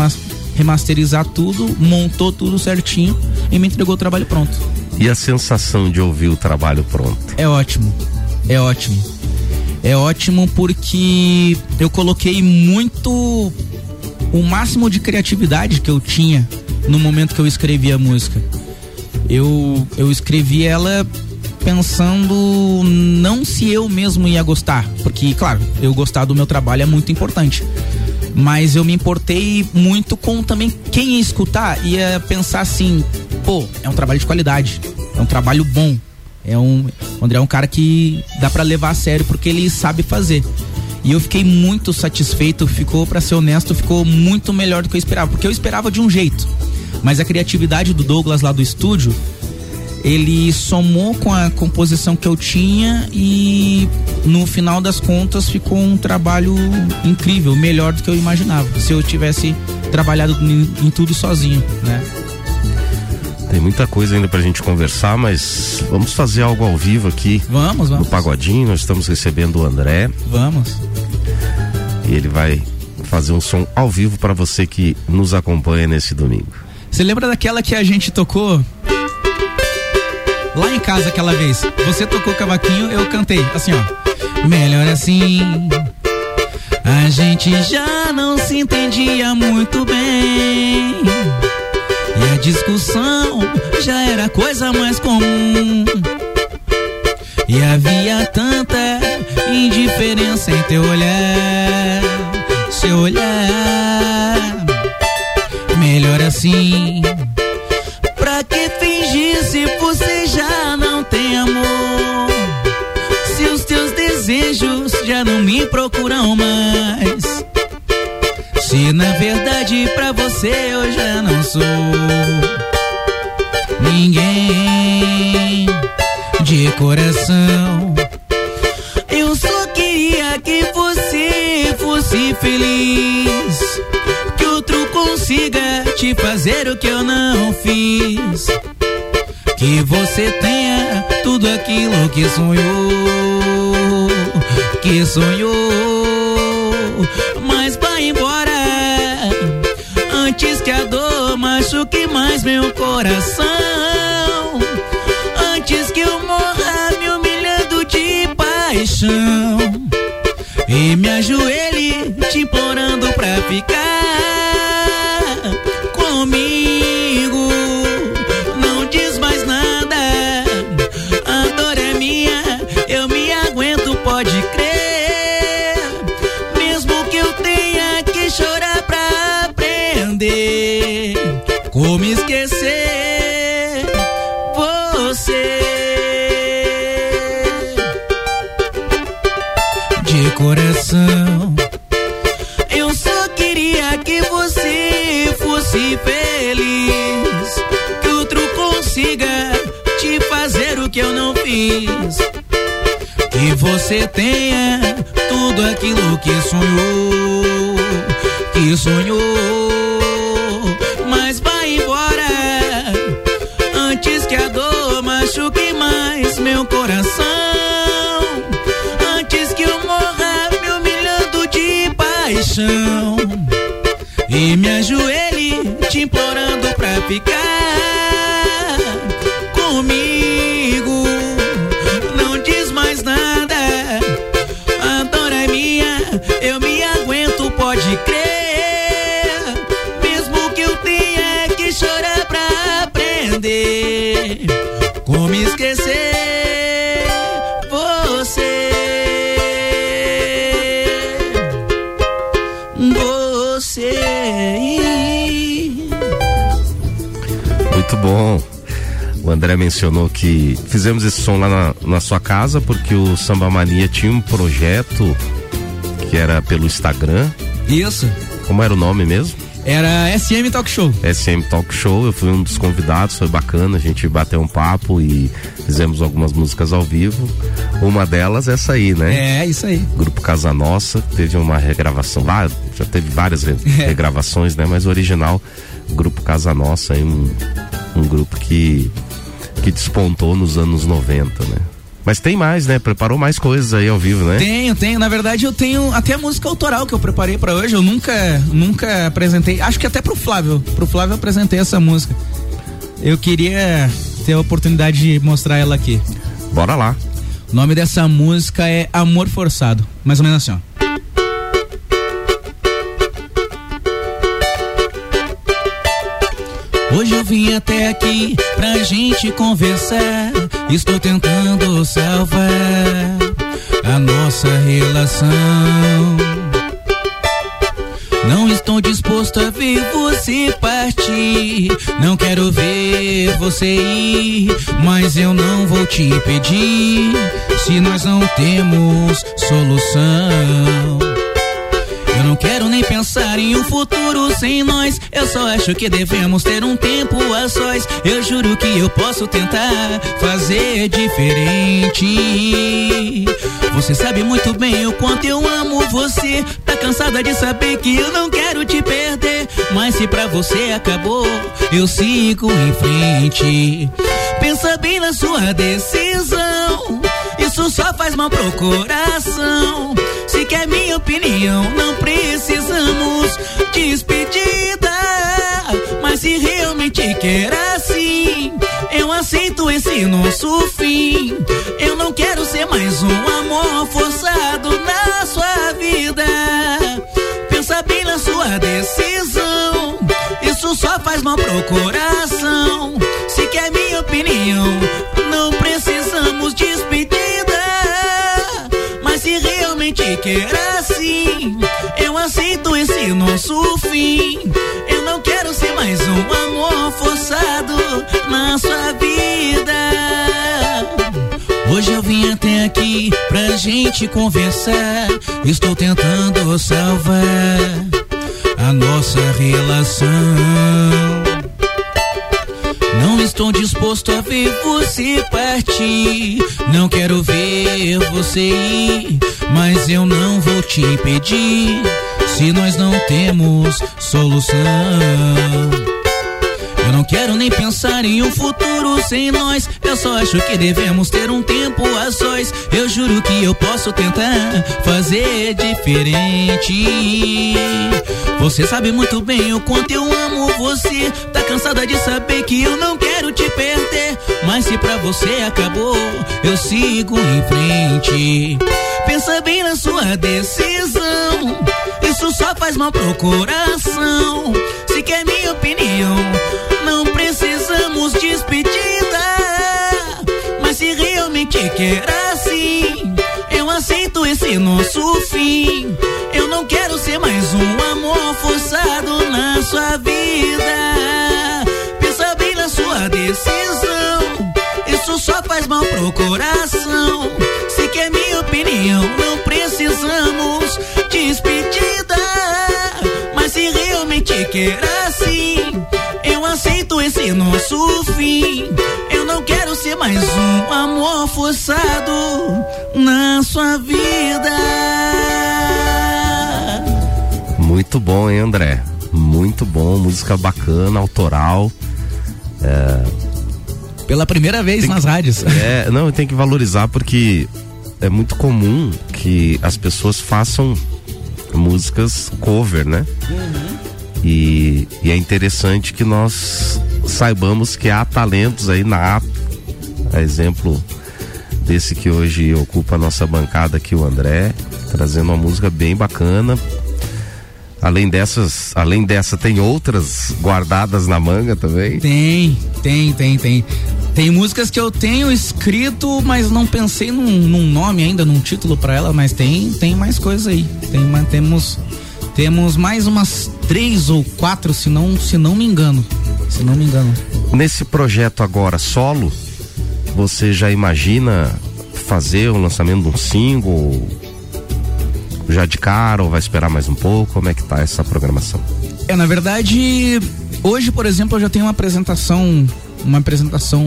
remasterizar tudo, montou tudo certinho e me entregou o trabalho pronto. E a sensação de ouvir o trabalho pronto? É ótimo. É ótimo porque eu coloquei o máximo de criatividade que eu tinha no momento que eu escrevi a música. Eu escrevi ela pensando não se eu mesmo ia gostar, porque, claro, eu gostar do meu trabalho é muito importante, mas eu me importei muito com também quem ia escutar, ia pensar assim, pô, é um trabalho de qualidade, é um trabalho bom. O André é um cara que dá pra levar a sério porque ele sabe fazer. E eu fiquei muito satisfeito, pra ser honesto, ficou muito melhor do que eu esperava, porque eu esperava de um jeito, mas a criatividade do Douglas lá do estúdio, ele somou com a composição que eu tinha e no final das contas ficou um trabalho incrível, melhor do que eu imaginava, se eu tivesse trabalhado em tudo sozinho, né? Tem muita coisa ainda pra gente conversar, mas vamos fazer algo ao vivo aqui. Vamos. No Pagodinho, nós estamos recebendo o André. Vamos. E ele vai fazer um som ao vivo pra você que nos acompanha nesse domingo. Você lembra daquela que a gente tocou lá em casa aquela vez? Você tocou o cavaquinho, eu cantei, assim ó. Melhor assim, a gente já não se entendia muito bem. E a discussão já era coisa mais comum. E havia tanta indiferença em teu olhar, seu olhar. Melhor assim, pra que fingir se você já não tem amor? Se os teus desejos já não me procuram mais, se na verdade pra você eu já não sou ninguém. coração. Eu só queria que você fosse feliz, que outro consiga te fazer o que eu não fiz, que você tenha tudo aquilo que sonhou, que sonhou. Mas vai embora antes que a dor machuque mais meu coração, antes que eu morra me humilhando de paixão e me ajoelhe te implorando pra ficar comigo. Não diz mais nada, a dor é minha, eu me aguento, pode crer, mesmo que eu tenha que chorar pra aprender como esquecer você. De coração, eu só queria que você fosse feliz, que outro consiga te fazer o que eu não fiz, que você tenha tudo aquilo que sonhou, que sonhou. Mas vai embora antes que a dor machuque mais meu coração, antes que eu morra me humilhando de paixão e me ajoelhe te implorando pra ficar comigo. Não diz mais nada, a dor é minha, eu me aguento, pode crer, mesmo que eu tenha que chorar pra aprender como esquecer você. Muito bom. O André mencionou que fizemos esse som lá na sua casa, porque o Samba Mania tinha um projeto que era pelo Instagram. Isso. Como era o nome mesmo? Era SM Talk Show. SM Talk Show, eu fui um dos convidados, foi bacana, a gente bateu um papo e fizemos algumas músicas ao vivo. Uma delas é essa aí, né? É, isso aí. Grupo Casa Nossa, teve uma regravação lá, já teve várias regravações, né? Mas o original, Grupo Casa Nossa, é um grupo que despontou nos anos 90, né? Mas tem mais, né? Preparou mais coisas aí ao vivo, né? Tenho. Na verdade, eu tenho até a música autoral que eu preparei pra hoje. Eu nunca apresentei. Acho que até pro Flávio eu apresentei essa música. Eu queria ter a oportunidade de mostrar ela aqui. Bora lá. O nome dessa música é Amor Forçado. Mais ou menos assim, ó. Hoje eu vim até aqui pra gente conversar. Estou tentando salvar a nossa relação. Não estou disposto a ver você partir. Não quero ver você ir, mas eu não vou te pedir se nós não temos solução. Eu não quero nem pensar em um futuro sem nós. Eu só acho que devemos ter um tempo a sós. Eu juro que eu posso tentar fazer diferente. Você sabe muito bem o quanto eu amo você. Tá cansada de saber que eu não quero te perder, mas se pra você acabou, eu sigo em frente. Pensa bem na sua decisão, isso só faz mal pro coração. Se quer minha opinião, não precisamos despedida. Mas se realmente quer assim, eu aceito esse nosso fim. Eu não quero ser mais um amor forçado na sua vida. Pensa bem na sua decisão, isso só faz mal pro coração. Se quer minha opinião, não precisamos despedida. Mas se realmente quer assim, eu aceito esse nosso fim. Eu não quero ser mais um amor forçado na sua vida. Hoje eu vim até aqui pra gente conversar. Estou tentando salvar a nossa relação. Não não estou disposto a ver você partir. Não quero ver você ir, mas eu não vou te impedir. Se nós não temos solução, eu não quero nem pensar em um futuro sem nós. Eu só acho que devemos ter um tempo a sós. Eu juro que eu posso tentar fazer diferente. Você sabe muito bem o quanto eu amo você. Tá cansada de saber que eu não quero te perder. Mas se pra você acabou, eu sigo em frente. Pensa bem na sua decisão, isso só faz mal pro coração. Se quer minha opinião, não precisamos despedida. Mas se realmente quer assim, eu aceito esse nosso fim. Eu não quero ser mais um amor forçado na sua vida. Pensa bem na sua decisão, isso só faz mal pro coração. Se quer minha opinião, não precisamos despedida. Mas se realmente quer assim, eu aceito esse nosso fim. Eu não quero ser mais um amor forçado na sua vida. Muito bom, hein, André? Muito bom, música bacana, autoral. Pela primeira vez nas rádios. Não, tem que valorizar, porque é muito comum que as pessoas façam músicas cover, né? Uhum. E é interessante que nós saibamos que há talentos aí na app. A exemplo desse que hoje ocupa a nossa bancada aqui, o André, trazendo uma música bem bacana. Além dessa, tem outras guardadas na manga também? Tem. Tem músicas que eu tenho escrito, mas não pensei num nome ainda, num título pra ela, mas tem mais coisa aí. Temos mais umas 3 ou 4, se não me engano. Nesse projeto agora solo, você já imagina fazer o lançamento de um single? Já de cara ou vai esperar mais um pouco? Como é que tá essa programação? Na verdade, hoje, por exemplo, eu já tenho uma apresentação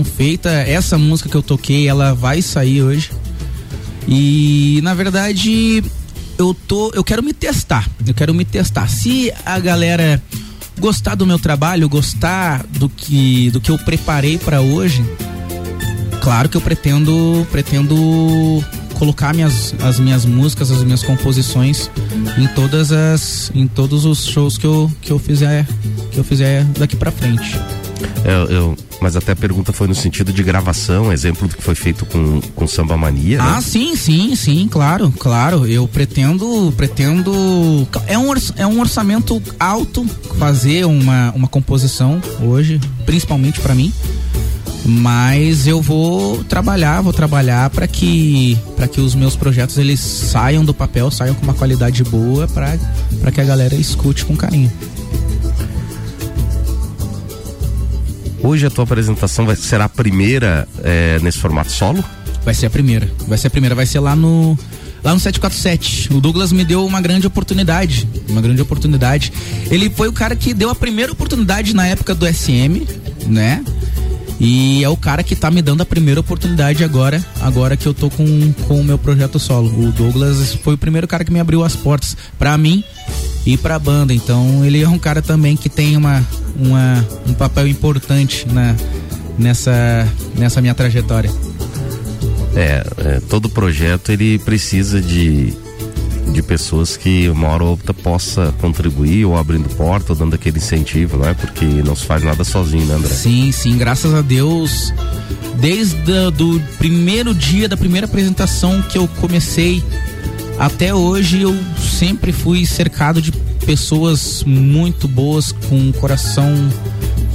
feita. Essa música que eu toquei, ela vai sair hoje. E na verdade, eu quero me testar. Se a galera gostar do meu trabalho, gostar do que eu preparei pra hoje, claro que eu pretendo colocar as minhas músicas, as minhas composições em todos os shows que eu fizer daqui pra frente. Mas até a pergunta foi no sentido de gravação, exemplo do que foi feito com Samba Mania, né? Sim, claro, eu pretendo é um orçamento alto fazer uma composição hoje, principalmente pra mim. Mas eu vou trabalhar para que os meus projetos eles saiam do papel, saiam com uma qualidade boa para que a galera escute com carinho. Hoje a tua apresentação será a primeira nesse formato solo? Vai ser a primeira, vai ser lá no 747. O Douglas me deu uma grande oportunidade. Ele foi o cara que deu a primeira oportunidade na época do SM, né? E é o cara que tá me dando a primeira oportunidade agora que eu tô com o meu projeto solo. O Douglas foi o primeiro cara que me abriu as portas pra mim e pra banda. Então ele é um cara também que tem um papel importante nessa minha trajetória. Todo projeto ele precisa de pessoas que uma hora ou outra possa contribuir, ou abrindo porta, ou dando aquele incentivo, não é? Porque não se faz nada sozinho, né, André? Sim, graças a Deus, desde o primeiro dia da primeira apresentação que eu comecei até hoje, eu sempre fui cercado de pessoas muito boas, com um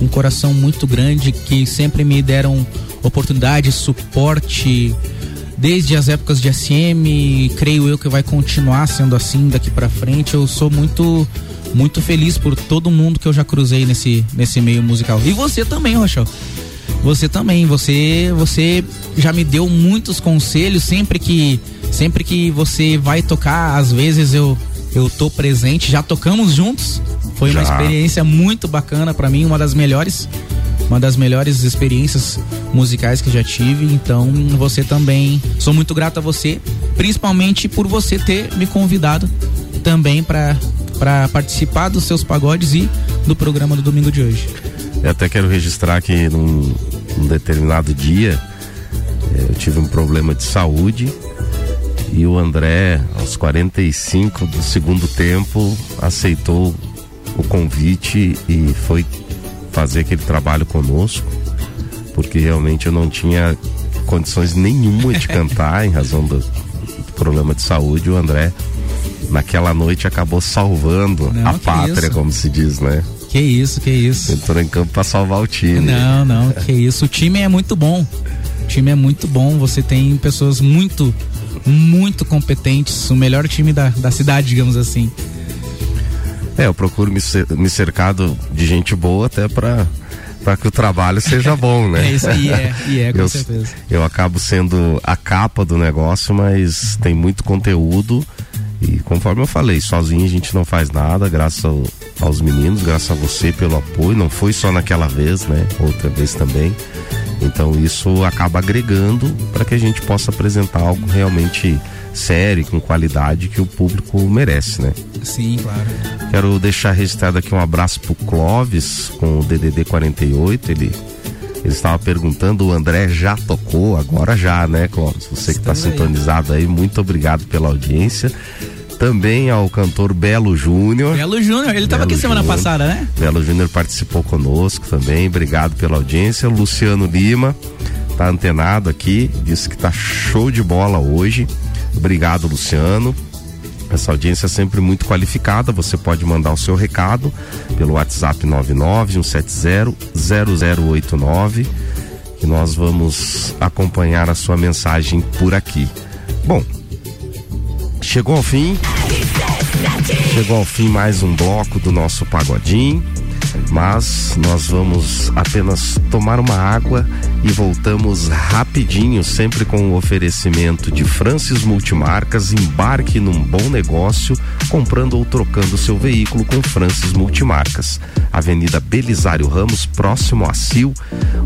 coração muito grande, que sempre me deram oportunidade, suporte. Desde as épocas de SM, creio eu que vai continuar sendo assim daqui pra frente. Eu sou muito, muito feliz por todo mundo que eu já cruzei nesse meio musical. E você também, Rochel. Você já me deu muitos conselhos. Sempre que você vai tocar, às vezes eu tô presente. Já tocamos juntos. Foi uma experiência muito bacana pra mim, uma das melhores. uma das melhores experiências musicais que já tive. Então, você também, sou muito grato a você, principalmente por você ter me convidado também para participar dos seus pagodes e do programa do domingo de hoje. Eu até quero registrar que num determinado dia eu tive um problema de saúde e o André, aos 45 do segundo tempo, aceitou o convite e foi fazer aquele trabalho conosco, porque realmente eu não tinha condições nenhuma de cantar em razão do problema de saúde. O André, naquela noite, acabou salvando a pátria, como se diz, né? Que isso, que isso. Entrou em campo pra salvar o time. Não, que isso. O time é muito bom. O time é muito bom. Você tem pessoas muito, muito competentes. O melhor time da cidade, digamos assim. Eu procuro me cercado de gente boa até pra que o trabalho seja bom, né? É isso, e é com certeza. Eu acabo sendo a capa do negócio, mas tem muito conteúdo. E conforme eu falei, sozinho a gente não faz nada, graças aos meninos, graças a você pelo apoio. Não foi só naquela vez, né? Outra vez também. Então isso acaba agregando para que a gente possa apresentar algo realmente sério, com qualidade, que o público merece, né? Sim, claro. Quero deixar registrado aqui um abraço pro Clóvis com o DDD 48, ele estava perguntando, o André já tocou, agora já, né, Clóvis? Você que está sintonizado aí, muito obrigado pela audiência. Também ao cantor Belo Júnior. Belo Júnior, ele estava aqui semana passada, né? Belo Júnior participou conosco também, obrigado pela audiência. Luciano Lima, tá antenado aqui, disse que tá show de bola hoje. Obrigado, Luciano. Essa audiência é sempre muito qualificada. Você pode mandar o seu recado pelo WhatsApp 991700089, que nós vamos acompanhar a sua mensagem por aqui. Bom, chegou ao fim mais um bloco do nosso Pagodinho, mas nós vamos apenas tomar uma água e voltamos rapidinho, sempre com o oferecimento de Francis Multimarcas. Embarque num bom negócio comprando ou trocando seu veículo com Francis Multimarcas. Avenida Belisário Ramos, próximo a CIL,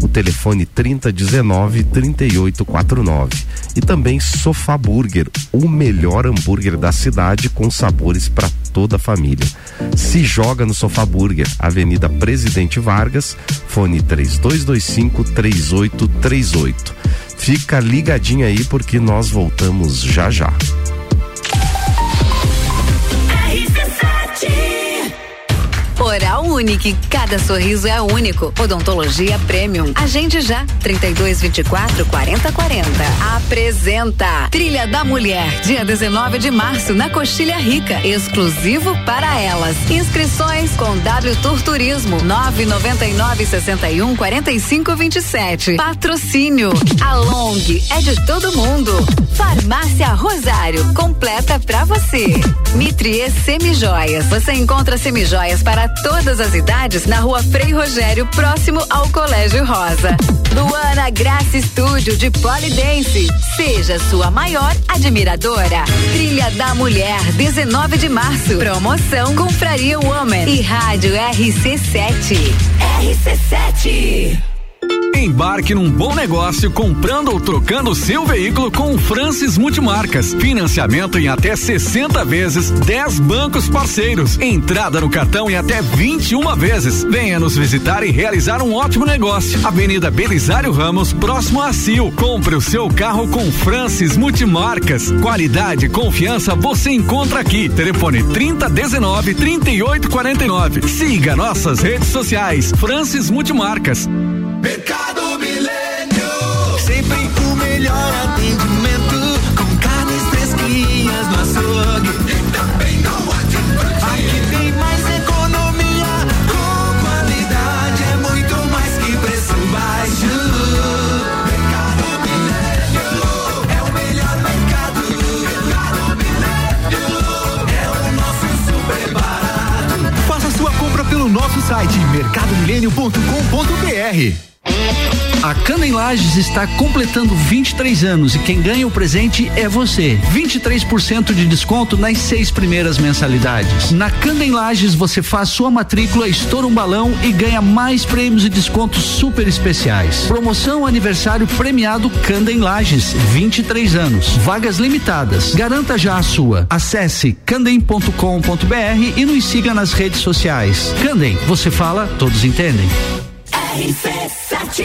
o telefone 3019-3849. E também Sofá Burger, o melhor hambúrguer da cidade, com sabores para toda a família. Se joga no Sofá Burger, Avenida Presidente Vargas, fone 3225-3838. Fica ligadinho aí, porque nós voltamos já já. Oral Unique, cada sorriso é único. Odontologia Premium. Agende já, 3224-4040. Apresenta Trilha da Mulher, dia 19 de março, na Coxilha Rica, exclusivo para elas. Inscrições com W Turismo, 999-61-4527. Patrocínio a Long, é de todo mundo. Farmácia Rosário, completa pra você. Mitrie Semijoias, você encontra semijoias para todas as idades na Rua Frei Rogério, próximo ao Colégio Rosa. Luana Graça Estúdio de Polidense, seja sua maior admiradora. Trilha da Mulher, 19 de março, promoção Confraria Woman e Rádio RC7. RC7. Embarque num bom negócio comprando ou trocando seu veículo com o Francis Multimarcas. Financiamento em até 60 vezes, 10 bancos parceiros. Entrada no cartão em até 21 vezes. Venha nos visitar e realizar um ótimo negócio. Avenida Belisário Ramos, próximo a CIL. Compre o seu carro com Francis Multimarcas. Qualidade e confiança você encontra aqui. Telefone 3019-3849. Siga nossas redes sociais. Francis Multimarcas. Mercadomilênio, sempre o melhor atendimento, com carnes fresquinhas no açougue e também no atendimento. Aqui tem mais economia, com qualidade, é muito mais que preço baixo. Mercadomilênio é o melhor mercado. Mercadomilênio é o nosso super barato. Faça sua compra pelo nosso site mercadomilênio.com.br. We'll be right back. A Canden Lages está completando 23 anos e quem ganha o presente é você. 23% de desconto nas 6 primeiras mensalidades. Na Canden Lages você faz sua matrícula, estoura um balão e ganha mais prêmios e descontos super especiais. Promoção aniversário premiado Canden Lages, 23 anos. Vagas limitadas. Garanta já a sua. Acesse canden.com.br e nos siga nas redes sociais. Canden, você fala, todos entendem. RC7.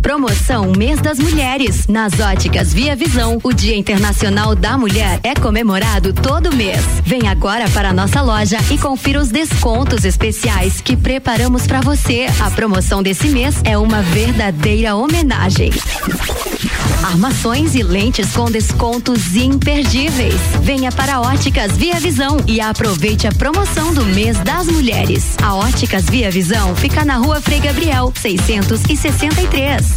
Promoção Mês das Mulheres. Nas óticas Via Visão, o Dia Internacional da Mulher é comemorado todo mês. Vem agora para a nossa loja e confira os descontos especiais que preparamos para você. A promoção desse mês é uma verdadeira homenagem. Armações e lentes com descontos imperdíveis. Venha para Óticas Via Visão e aproveite a promoção do Mês das Mulheres. A Óticas Via Visão fica na Rua Frei Gabriel, 663.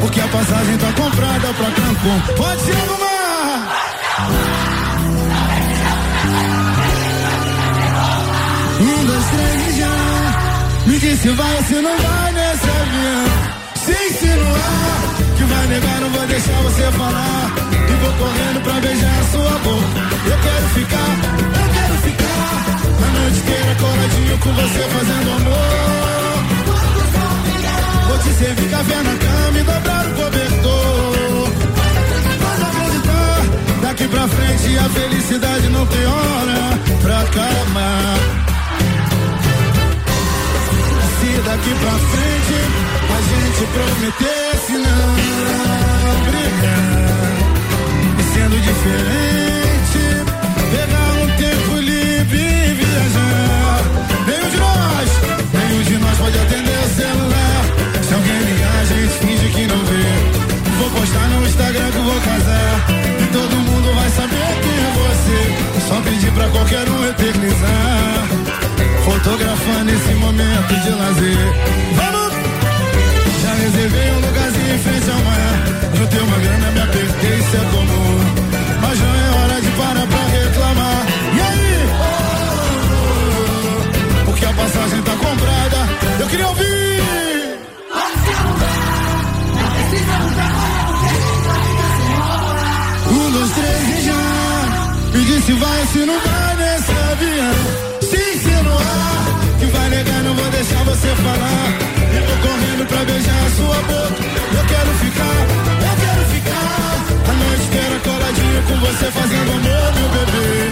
Porque a passagem tá comprada pra Cancún. Pode ser no mar! Um, dois, três e já. Me diz se vai ou se não vai nesse avião. Se insinuar que vai negar, não vou deixar você falar. E vou correndo pra beijar a sua boca. Eu quero ficar na noite inteira coladinho com você fazendo amor. Vou te servir café na cama e dobrar o cobertor. Mas acreditar, daqui pra frente a felicidade não tem hora pra acabar. Se daqui pra frente a gente prometer se não brigar, e sendo diferente, pegar um tempo livre e viajar. Nenhum de nós pode atender o celular. Se alguém ligar, a gente finge que não vê. Vou postar no Instagram que vou casar e todo mundo vai saber quem é você. Só pedir pra qualquer um eternizar, fotografando esse momento de lazer. Vamos! Reservei um lugarzinho em frente ao mar. Juntei uma grana, me apertei, isso é comum. Mas não é hora de parar pra reclamar. E aí? Porque a passagem tá comprada. Eu queria ouvir. Um, dois, três e já. Me disse vai, se não vai nesse avião. Se insinuar que vai negar, não vou deixar você falar. Eu vou correndo pra beijar a sua boca. Eu quero ficar a noite inteira coladinho com você fazendo amor, meu bebê.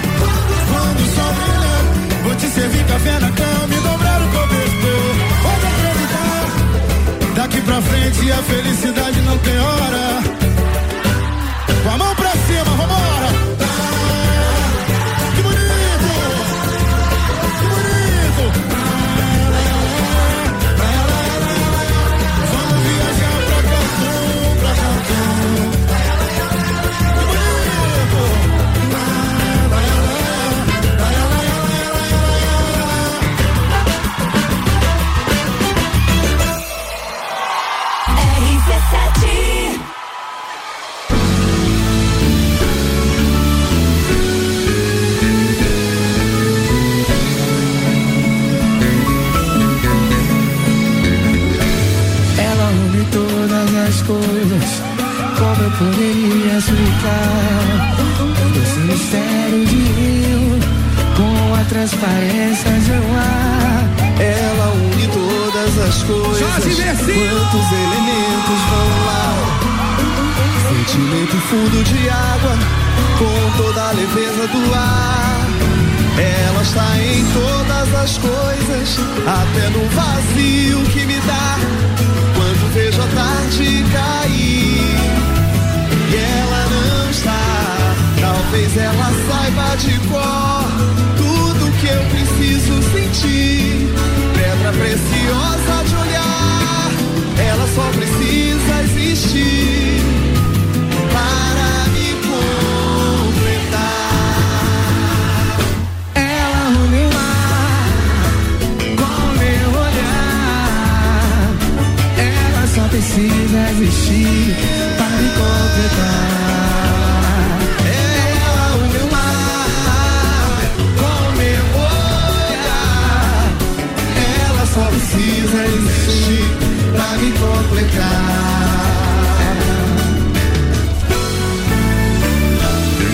Quando o sol brilhar, vou te servir café na cama e dobrar o cobertor. Pode acreditar, daqui pra frente a felicidade não tem hora. Com a mão pra cima, vambora. Que bonito, que bonito. Coisas, como eu poderia explicar esse mistério de rio com a transparência de um ar? Ela une todas as coisas, quantos elementos vão lá? Sentimento fundo de água com toda a leveza do ar. Ela está em todas as coisas, até no vazio que me dá. Vejo a tarde cair e ela não está. Talvez ela saiba de cor tudo que eu preciso sentir. Pedra preciosa de olhar, ela só precisa existir para me completar. Ela uniu o mar com meu olhar. Só precisa existir para completar. Ela, o meu ar, com meu olhar. Ela só precisa existir pra me completar.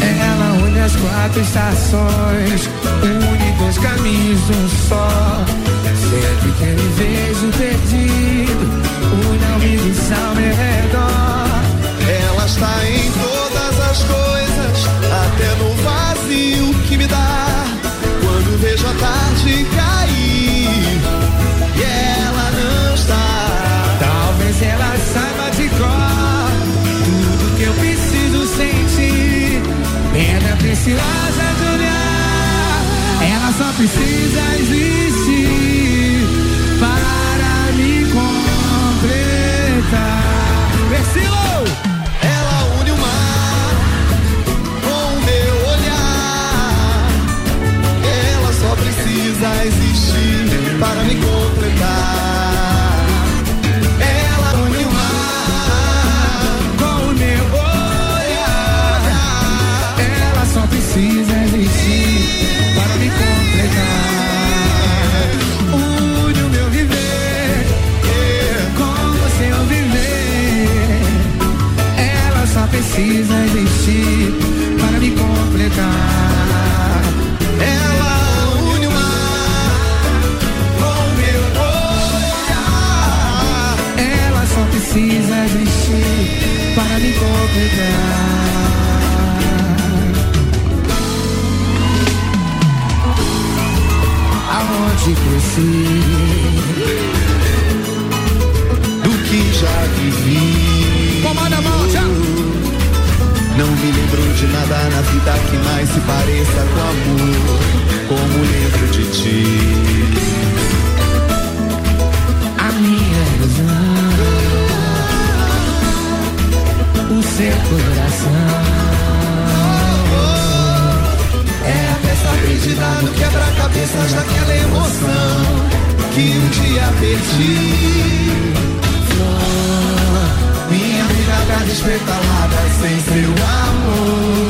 Ela une as quatro estações, une dois caminhos num só. Sempre que me vejo perdido, une ao vivo e ao meu redor. Ela está em todas as coisas, até no vazio que me dá. Quando vejo a tarde cair, e ela não está. Talvez ela saiba de cor tudo que eu preciso sentir. Pedra preciosa de olhar, ela só precisa existir para me completar. Priscila! Precisa existir para me completar. Ela une o mar com o meu olhar. Ela só precisa existir para me completar. Une o meu viver com o seu viver. Ela só precisa existir para me completar. Ela precisa existir para me completar. Aonde cresci, do que já vivi, não me lembro de nada na vida que mais se pareça com amor, como lembro de ti. A minha ilusão, o seu coração é a peça perdida no quebra-cabeças daquela emoção que um dia perdi. Flor, minha mirada despertalada sem seu amor,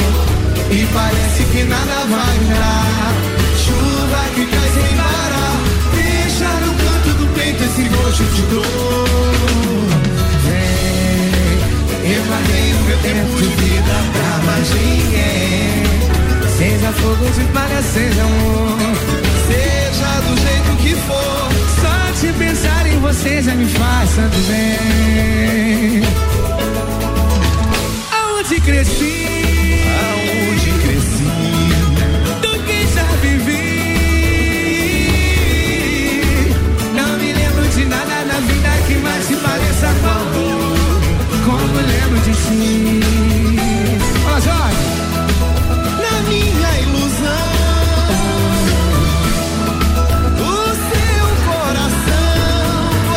e parece que nada vai dar. Chuva que cai sem parar, deixa no canto do peito esse gosto de dor. Eu guardei o meu tempo de vida pra mais ninguém. Seja fogo de palha, seja amor, seja do jeito que for, só de pensar em você já me faz tanto bem. Aonde cresci, aonde cresci, do que já vivi, não me lembro de nada na vida que mais se pareça com amor, como lembro de ti. Olha só, na minha ilusão, o seu coração, oh,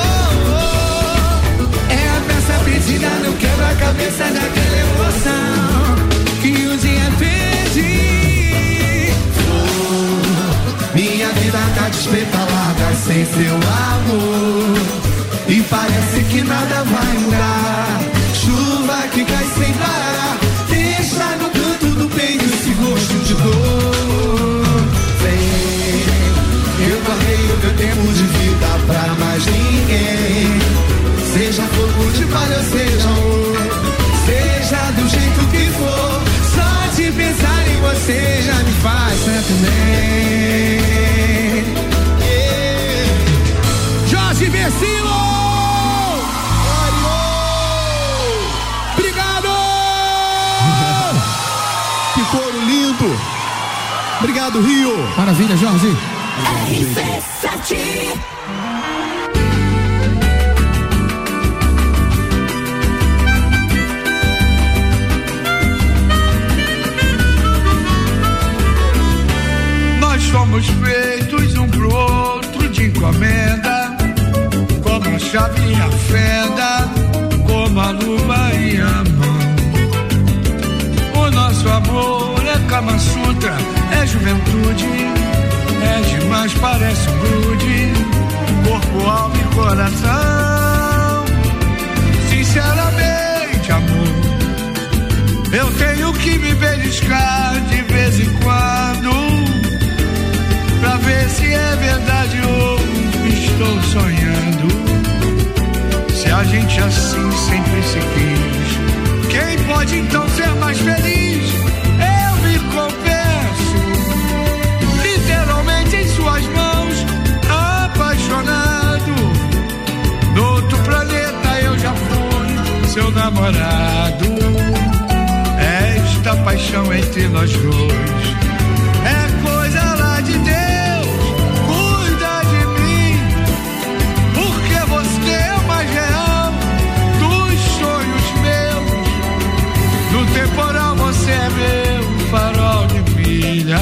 oh, é a peça perdida no quebra-cabeça daquela emoção que um dia perdi. Oh, minha vida tá despetalada sem seu amor, e parece que nada vai mudar. Chuva que cai sem parar, deixa no canto do peito esse gosto de dor. Vem, eu guardei o meu tempo de vida pra mais ninguém. Seja fogo de palha ou seja amor, seja do jeito que for, só de pensar em você já me faz tanto bem. Yeah. Jorge Versilo! Obrigado, Rio. Maravilha, Jorge. RC7. Nós somos feitos um pro outro de encomenda, como a chave e a fenda, como a luva e a mão. O nosso amor é Kama Sutra, é juventude, é demais, parece um grude, corpo, alma e coração. Sinceramente, amor, gente assim sempre se quis. Quem pode então ser mais feliz? Eu me confesso, literalmente em suas mãos, apaixonado. No outro planeta eu já fui seu namorado. Esta paixão entre nós dois é coisa lá de Deus, cuida de mim, porque você é o mais real dos sonhos meus. No temporal você é meu farol de brilha,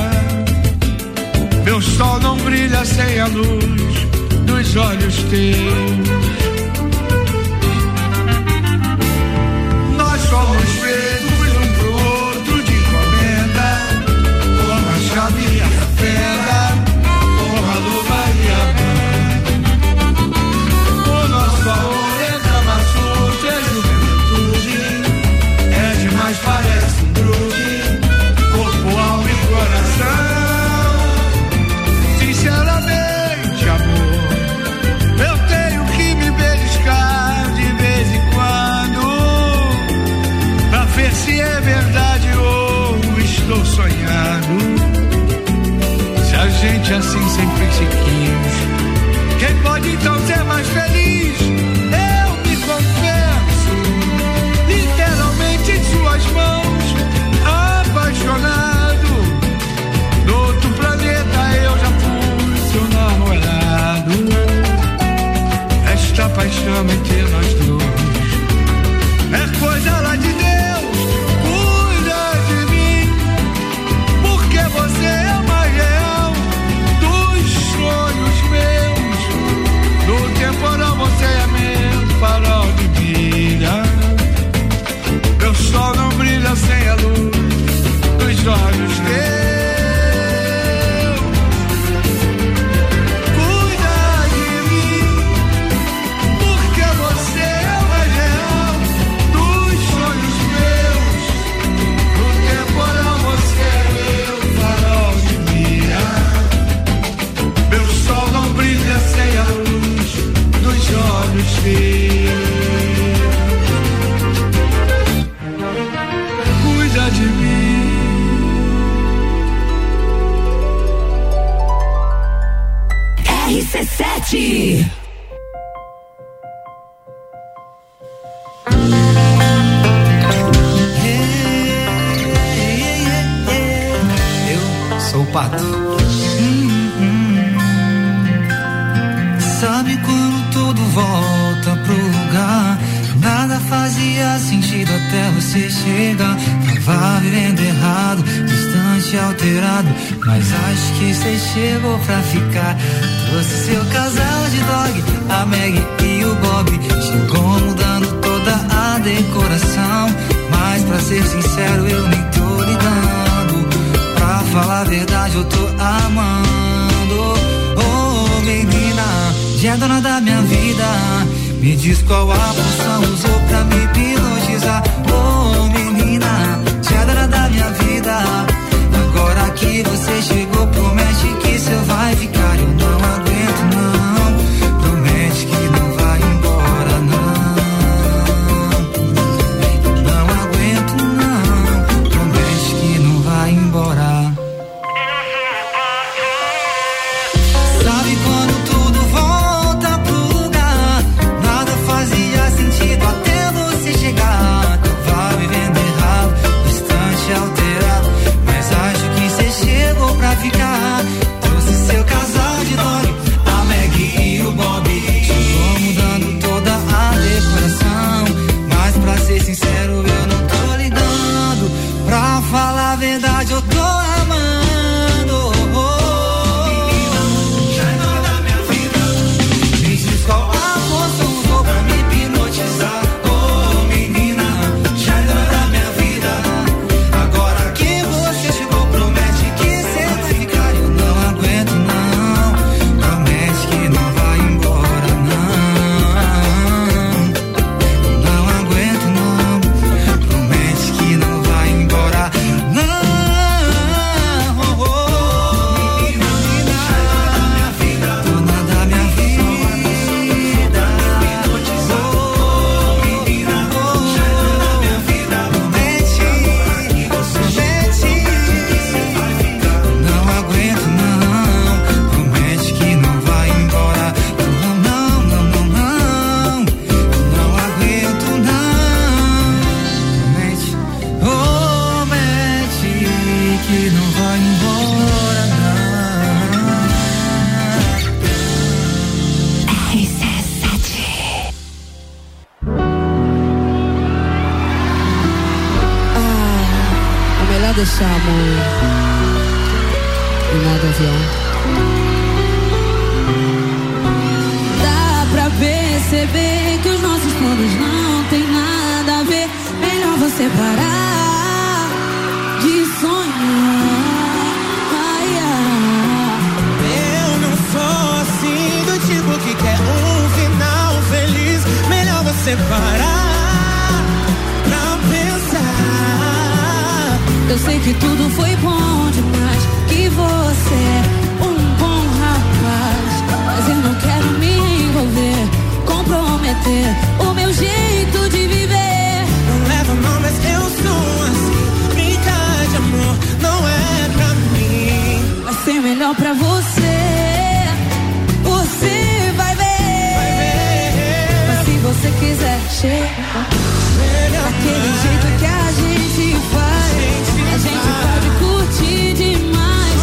meu sol não brilha sem a luz dos olhos teus. Nós somos feitos um pro outro de cometa, como a chave e a fera, com a luva e a mão. O nosso amor é damasco, é juventude, é demais, parece um truque, corpo, alma e coração. Sinceramente, amor, eu tenho que me beliscar de vez em quando, pra ver se é verdade ou estou sonhando. Se a gente assim sempre se quis, quem pode então ser mais feliz? Eu me confesso, literalmente em suas mãos, apaixonado. No outro planeta eu já fui seu namorado. Esta paixão entre nós dois é coisa lá de Deus, cuida de mim, porque você é o mais real dos sonhos meus. No temporal você é meu farol de brilha, meu sol não brilha sem a luz dos olhos teus. Cuida de mim. RC7. Eu sou o Pato. Sabe quando tudo volta pro lugar, nada fazia sentido até você chegar. Tava vivendo errado, distante, alterado, mas acho que você chegou pra ficar. Trouxe seu casal de dog, a Maggie e o Bob, chegou mudando toda a decoração. Mas pra ser sincero eu nem tô ligando, pra falar a verdade eu tô amando. Oh menina, já é dona da minha vida, me diz qual a poção usou pra me hipnotizar. Oh menina, tiadora da minha vida, agora que você chegou promete que cê vai ficar. Eu não aguento não, promete que não vai embora não. Eu não aguento não, promete que não vai embora. Sabe quando até você chegar. deixar a mão e nada vier. Dá pra perceber que os nossos planos não tem nada a ver. Melhor você parar de sonhar. Eu não sou assim do tipo que quer um final feliz. Melhor você parar. Eu sei que tudo foi bom demais, que você é um bom rapaz, mas eu não quero me envolver, comprometer o meu jeito de viver. Não leva mal, mas eu sou assim, brincar de amor não é pra mim. Vai ser melhor pra você, você vai ver. Vai ver. Mas se você quiser, chega. Daquele jeito que a gente faz, a gente pode curtir demais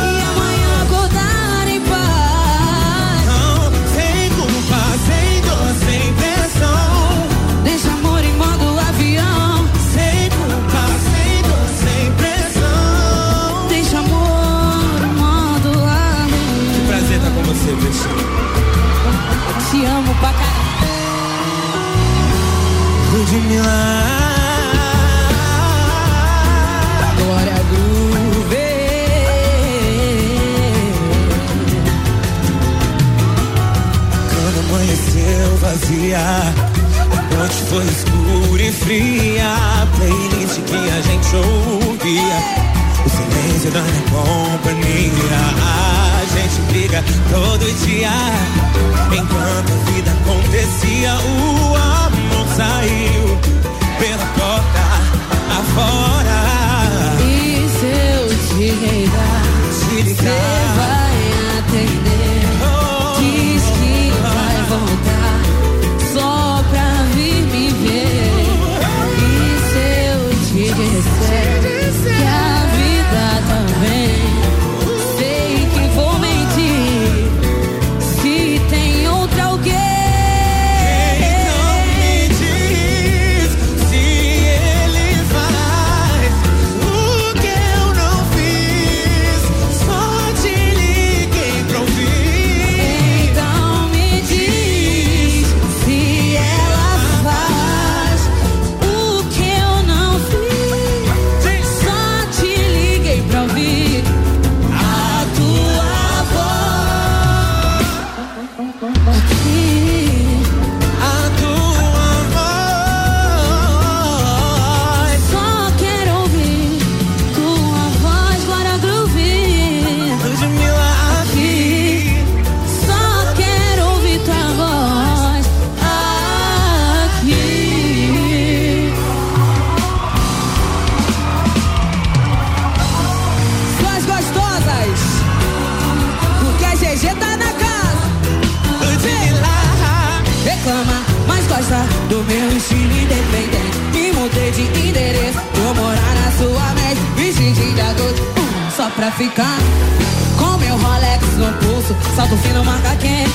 e amanhã acordar em paz. Não, sem culpa, sem dor, sem pressão. Deixa amor em modo avião. Sem culpa, sem dor, sem pressão. Deixa amor em modo avião. Que prazer estar com você, bicho. Te amo pra caralho. De Milagre, Glória Groove. Quando amanheceu vazia, a noite foi escura e fria. A playlist que a gente ouvia, o silêncio da minha companhia. A gente briga todo dia, enquanto a vida acontecia. O amor saiu pela porta afora. E se eu te ligar, você vai atender. Oh, diz que vai voltar só pra vir me ver. E se eu te disser que a vida também. Do meu estilo independente, me mudei de endereço. Vou morar na sua mesa, vestidinho de adulto, só pra ficar. Com meu Rolex no pulso, salto fino, marca quente.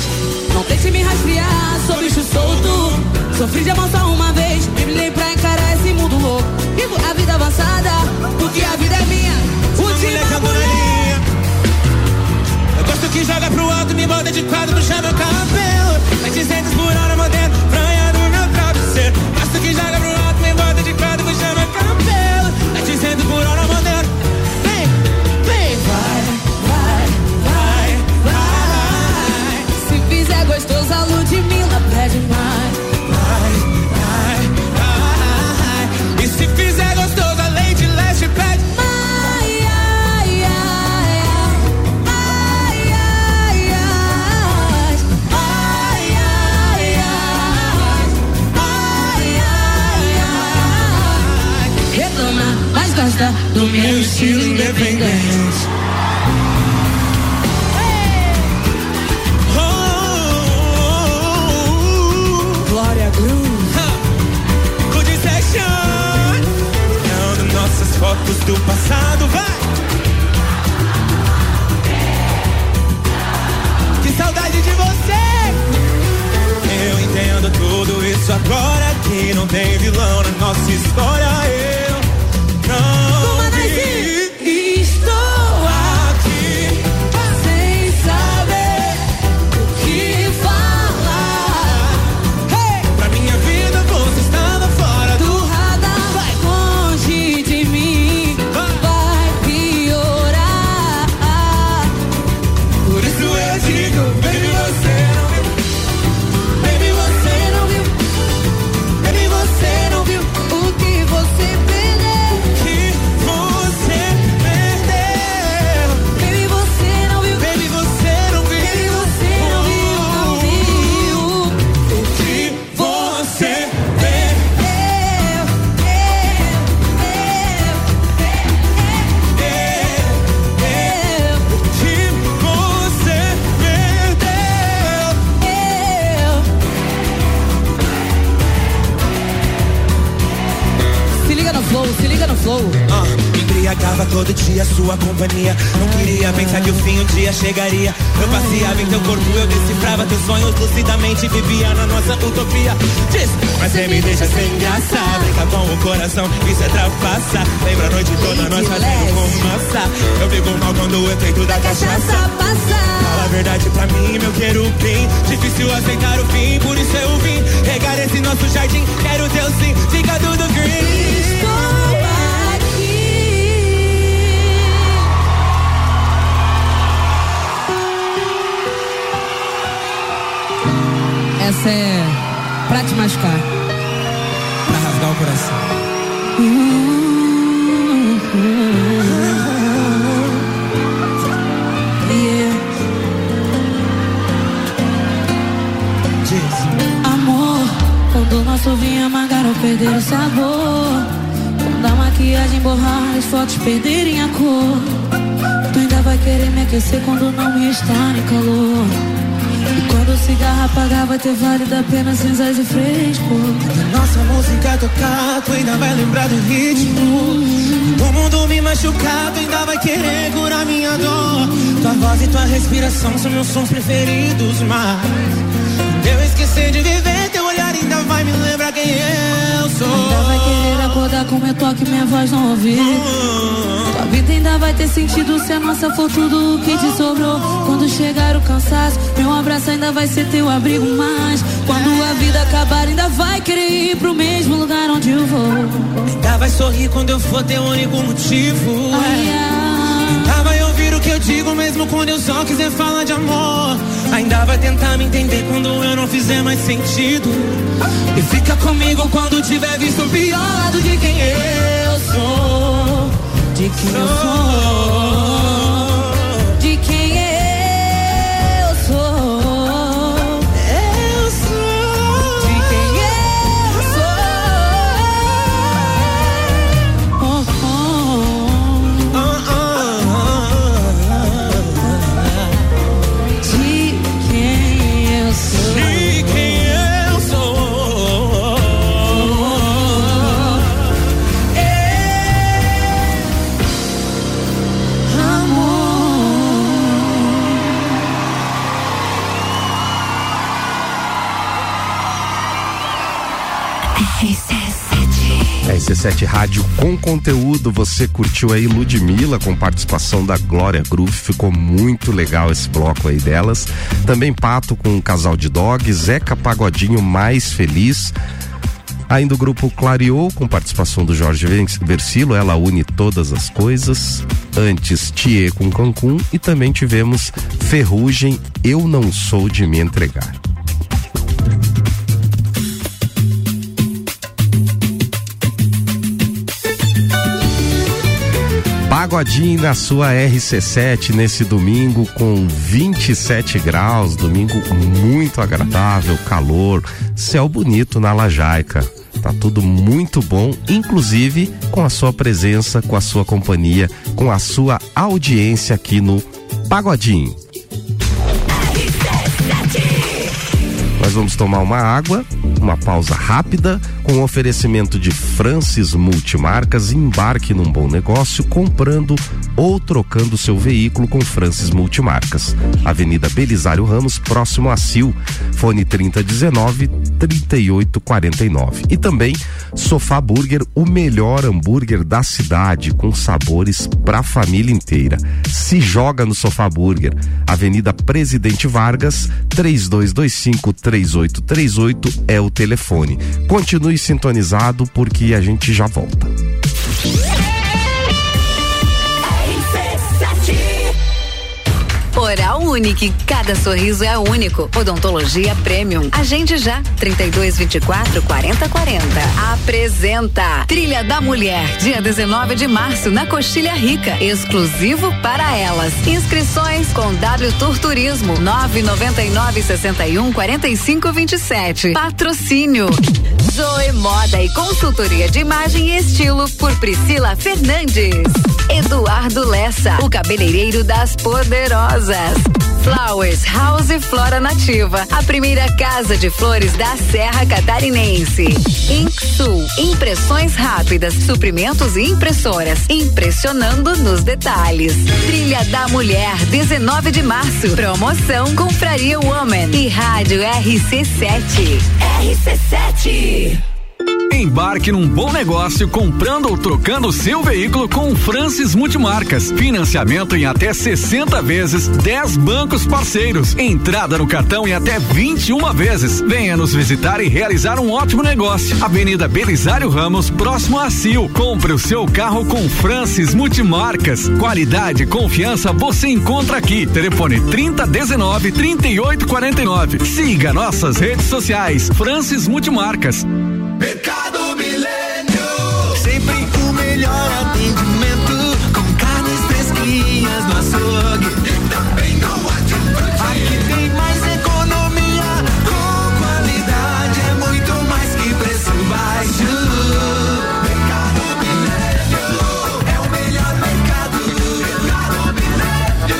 Não deixe me rastrear, sou bicho solto. Sofri de emoção uma vez, me brilhei pra encarar esse mundo louco. Vivo a vida avançada, porque a vida é minha. Última mulher. Eu gosto que joga pro alto, me bota de quadro, puxa meu cabelo. Mas 200 por hora, mantendo franha no meu travesseiro. Gosto que joga pro alto, me bota de quadro, puxa meu cabelo. Mas 200 por hora, mantendo. Vem, vem. Vai, vai. Se fizer gostoso, a Ludmilla pede mais. Vai. E se fizer gostoso, a Lady Leste pede mais. Do meu estilo independente. Glória Groove. Good Section. Olhando nossas fotos do passado, vai. Que saudade de você. Eu entendo tudo isso agora, que não tem vilão na nossa história. Eu. Como é flow, se liga no flow. Me embriagava todo dia sua companhia. Não queria pensar que o fim um dia chegaria. Eu passeava em teu corpo, eu decifrava teus sonhos lucidamente, vivia na nossa utopia. Diz, mas você me deixa sem graça. Brinca com o coração, isso é trapaça. Lembra a noite toda, nós fazendo fumaça. Eu fico mal quando o efeito da cachaça passa. Fala a verdade pra mim, meu querubim. Difícil aceitar o fim, por isso eu vim regar esse nosso jardim, quero teu sim. Fica tudo green. Estou aqui. Essa é pra te machucar, pra rasgar o coração. Quando nosso vinho amargar ou perder o sabor, quando a maquiagem borrar, as fotos perderem a cor, tu ainda vai querer me aquecer quando não estar em calor. E quando o cigarro apagar vai ter válido apenas cinzas e fresco. Quando nossa música tocar, tu ainda vai lembrar do ritmo. Quando o mundo me machucar, tu ainda vai querer curar minha dor. Tua voz e tua respiração são meus sons preferidos, mas eu esqueci de viver, teu olhar ainda vai me lembrar quem eu sou. Ainda vai querer acordar com meu toque, minha voz não ouvir. Tua vida ainda vai ter sentido se a nossa for tudo o que te sobrou. Quando chegar o cansaço, meu abraço ainda vai ser teu abrigo. Mas quando a vida acabar, ainda vai querer ir pro mesmo lugar onde eu vou. Ainda vai sorrir quando eu for teu único motivo. Ainda vai ouvir o que eu digo mesmo quando eu só quiser falar de amor. Ainda vai tentar me entender quando eu não fizer mais sentido. E fica comigo quando tiver visto o pior lado de quem eu sou. De quem eu sou. De quem eu sou. Eu sou. De quem eu sou. Oh, oh. Oh, oh. RC7 Rádio com conteúdo. Você curtiu aí Ludmilla com participação da Glória Groove, ficou muito legal esse bloco aí delas. Também Pato com um casal de dogs, Zeca Pagodinho mais feliz. Ainda o grupo Clareou com participação do Jorge Versilo, Ela Une Todas as Coisas. Antes Thier com Cancún e também tivemos Ferrugem, Eu Não Sou de Me Entregar. Pagodinho na sua RC7 nesse domingo com 27 graus, domingo muito agradável, calor, céu bonito na Lajaica. Tá tudo muito bom, inclusive com a sua presença, com a sua companhia, com a sua audiência aqui no Pagodinho. Nós vamos tomar uma água, uma pausa rápida, com o oferecimento de Francis Multimarcas. Embarque num bom negócio comprando ou trocando seu veículo com Francis Multimarcas. Avenida Belisário Ramos, próximo a CIL, fone 3019-3849. E também Sofá Burger, o melhor hambúrguer da cidade, com sabores pra família inteira. Se joga no Sofá Burger, Avenida Presidente Vargas, 3225-3838 é o telefone. Continue sintonizado porque a gente já volta. Oral Unique, cada sorriso é único. Odontologia Premium. Agende já, 3224-4040. Apresenta Trilha da Mulher, dia 19 de março, na Coxilha Rica, exclusivo para elas. Inscrições com W Turismo, 999-61-4527. Patrocínio Zoe Moda e consultoria de imagem e estilo por Priscila Fernandes. Eduardo Lessa, o cabeleireiro das poderosas. Flowers, House e Flora Nativa, a primeira casa de flores da Serra Catarinense. INCSU, impressões rápidas, suprimentos e impressoras, impressionando nos detalhes. Trilha da Mulher, 19 de março, promoção Confraria Woman e Rádio RC7. RC7. Embarque num bom negócio comprando ou trocando seu veículo com o Francis Multimarcas. Financiamento em até 60 vezes, 10 bancos parceiros. Entrada no cartão em até 21 vezes. Venha nos visitar e realizar um ótimo negócio. Avenida Belisário Ramos, próximo à CIL. Compre o seu carro com Francis Multimarcas. Qualidade e confiança você encontra aqui. Telefone 3019-3849. Siga nossas redes sociais. Francis Multimarcas. Mercadomilênio, sempre o melhor atendimento, com carnes fresquinhas no açougue e também no atendimento. Aqui tem mais economia, com qualidade, é muito mais que preço baixo. Mercadomilênio é o melhor mercado. Mercadomilênio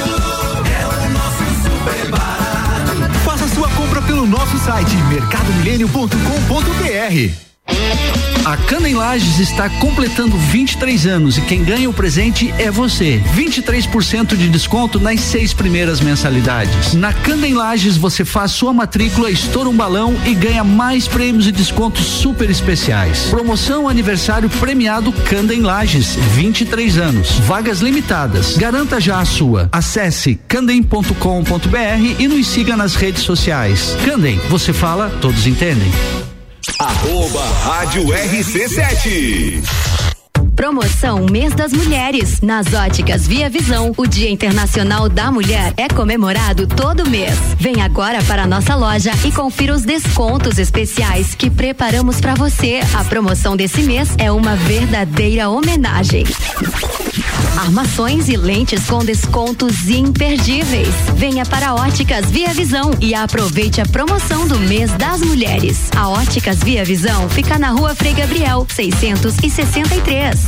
é o nosso super barato. Faça sua compra pelo nosso site mercadomilênio.com.br. A Canden Lages está completando 23 anos e quem ganha o presente é você. 23% de desconto nas 6 primeiras mensalidades. Na Canden Lages você faz sua matrícula, estoura um balão e ganha mais prêmios e descontos super especiais. Promoção aniversário premiado Canden Lages, 23 anos. Vagas limitadas. Garanta já a sua. Acesse canden.com.br e nos siga nas redes sociais. Canden, você fala, todos entendem. Arroba Rádio RC7. Promoção Mês das Mulheres. Nas óticas Via Visão, o Dia Internacional da Mulher é comemorado todo mês. Vem agora para a nossa loja e confira os descontos especiais que preparamos para você. A promoção desse mês é uma verdadeira homenagem. Armações e lentes com descontos imperdíveis. Venha para a Óticas Via Visão e aproveite a promoção do Mês das Mulheres. A Óticas Via Visão fica na Rua Frei Gabriel, 663.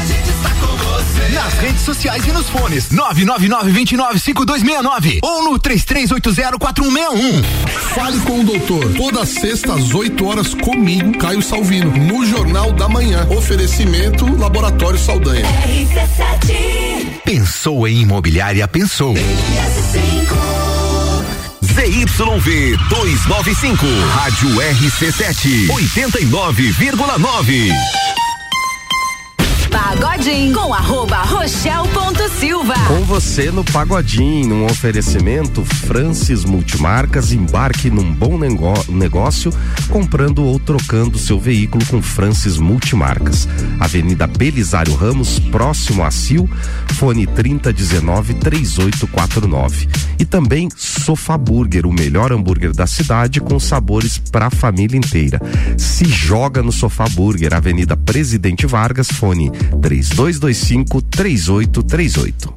a gente está com você. Nas redes sociais e nos fones 999295269 ou no 33804161. Fale com o doutor. Toda sexta às 8 horas comigo, Caio Salvino, no Jornal da Manhã. Oferecimento Laboratório Saldanha. RC7. Pensou em imobiliária, pensou. ZYV 295. Rádio RC7 89,9. Pagodinho com @Rochel.Silva. Com você no Pagodinho, num oferecimento Francis Multimarcas. Embarque num bom negócio comprando ou trocando seu veículo com Francis Multimarcas. Avenida Belisário Ramos, próximo a CIL, fone 3019-3849. E também Sofá Burger, o melhor hambúrguer da cidade com sabores pra família inteira. Se joga no Sofá Burger, Avenida Presidente Vargas, fone 3225-3838.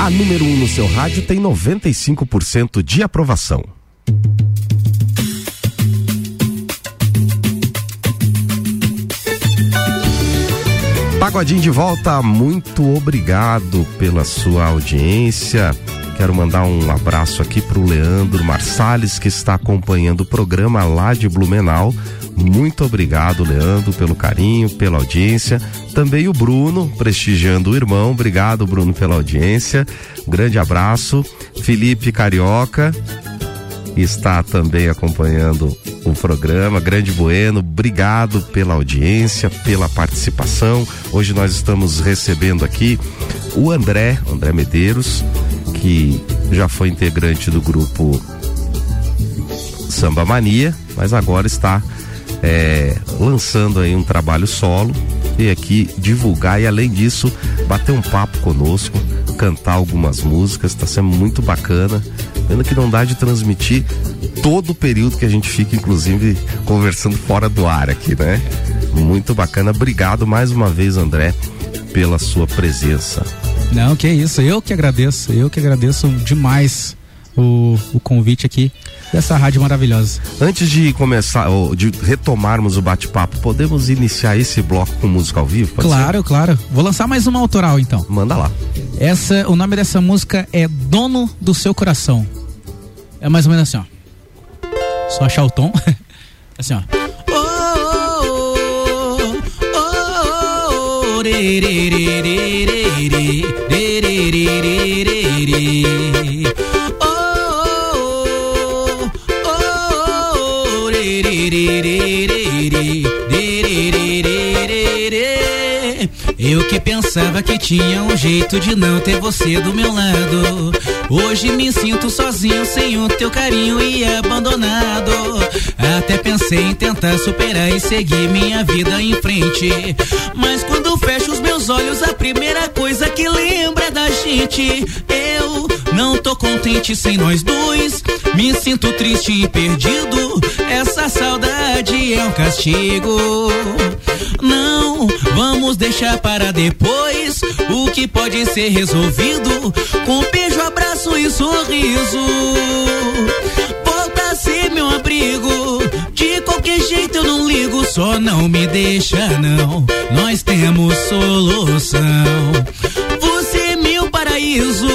A número 1 no seu rádio tem 95% de aprovação. Pagodinho de volta, muito obrigado pela sua audiência. Quero mandar um abraço aqui pro Leandro Marsales, que está acompanhando o programa lá de Blumenau. Muito obrigado, Leandro, pelo carinho, pela audiência. Também o Bruno, prestigiando o irmão. Obrigado, Bruno, pela audiência. Um grande abraço. Felipe Carioca está também acompanhando o programa. Grande Bueno, obrigado pela audiência, pela participação. Hoje nós estamos recebendo aqui o André Medeiros, que já foi integrante do grupo Samba Mania, mas agora está lançando aí um trabalho solo, vir aqui divulgar e, além disso, bater um papo conosco, cantar algumas músicas. Está sendo muito bacana, vendo que não dá de transmitir todo o período que a gente fica, inclusive, conversando fora do ar aqui, né? Muito bacana. Obrigado mais uma vez, André, pela sua presença. Não, que isso, eu que agradeço demais o convite aqui dessa rádio maravilhosa. Antes de começar, ou de retomarmos o bate-papo, podemos iniciar esse bloco com música ao vivo? Claro. Vou lançar mais uma autoral então. Manda lá. O nome dessa música é Dono do Seu Coração. É mais ou menos assim, ó. Só achar o tom. Assim, ó. Eu que pensava que tinha um jeito de não ter você do meu lado, hoje me sinto sozinho, sem o teu carinho e abandonado. Até pensei em tentar superar e seguir minha vida em frente, mas quando fecho os meus olhos, a primeira coisa que lembra é da gente. Eu não tô contente sem nós dois, me sinto triste e perdido, essa saudade é um castigo. Não vamos deixar para depois o que pode ser resolvido com beijo, abraço e sorriso. Volta a ser meu abrigo, de qualquer jeito eu não ligo, só não me deixa não, nós temos solução. Você é meu paraíso,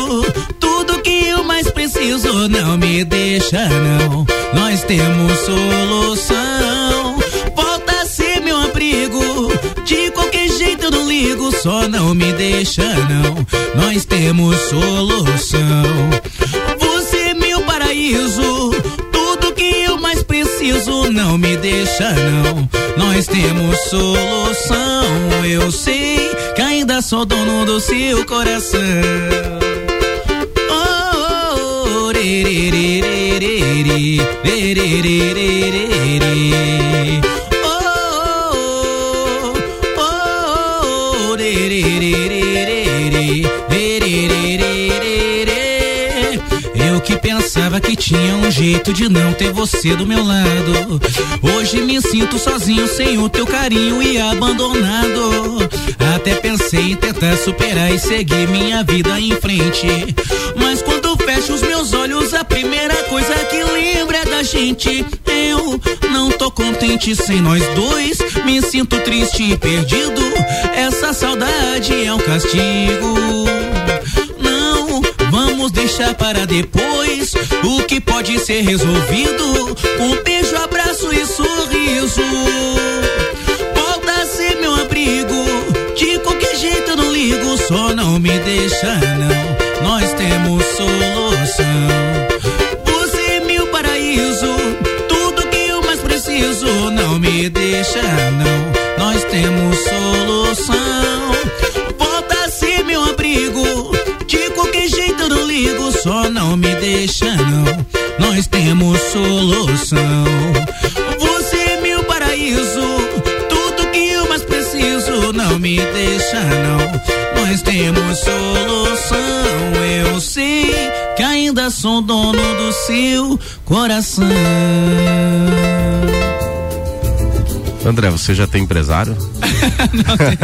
tudo que eu mais preciso, não me deixa não, nós temos solução. Volta a ser meu abrigo, de qualquer jeito eu não ligo, só não me deixa não, nós temos solução. Você é meu paraíso, tudo que eu mais preciso, não me deixa não, nós temos solução. Eu sei que ainda sou dono do seu coração. Oh, oh, oh, re, re, re, re, re, re, re, re, re. Pensava que tinha um jeito de não ter você do meu lado, hoje me sinto sozinho, sem o teu carinho e abandonado. Até pensei em tentar superar e seguir minha vida em frente, mas quando fecho os meus olhos, a primeira coisa que lembra é da gente. Eu não tô contente sem nós dois, me sinto triste e perdido, essa saudade é um castigo. Vamos deixar para depois o que pode ser resolvido com beijo, abraço e sorriso. Volta a ser meu abrigo, de qualquer jeito eu não ligo, só não me deixa não, nós temos solução. Você é meu paraíso, tudo que eu mais preciso, não me deixa não, nós temos solução. Volta a ser meu abrigo, de qualquer jeito eu não ligo, só não me deixa não, nós temos solução. Você é meu paraíso, tudo que eu mais preciso, não me deixa não, nós temos solução. Eu sei que ainda sou dono do seu coração. André, você já tem empresário? Não, tem.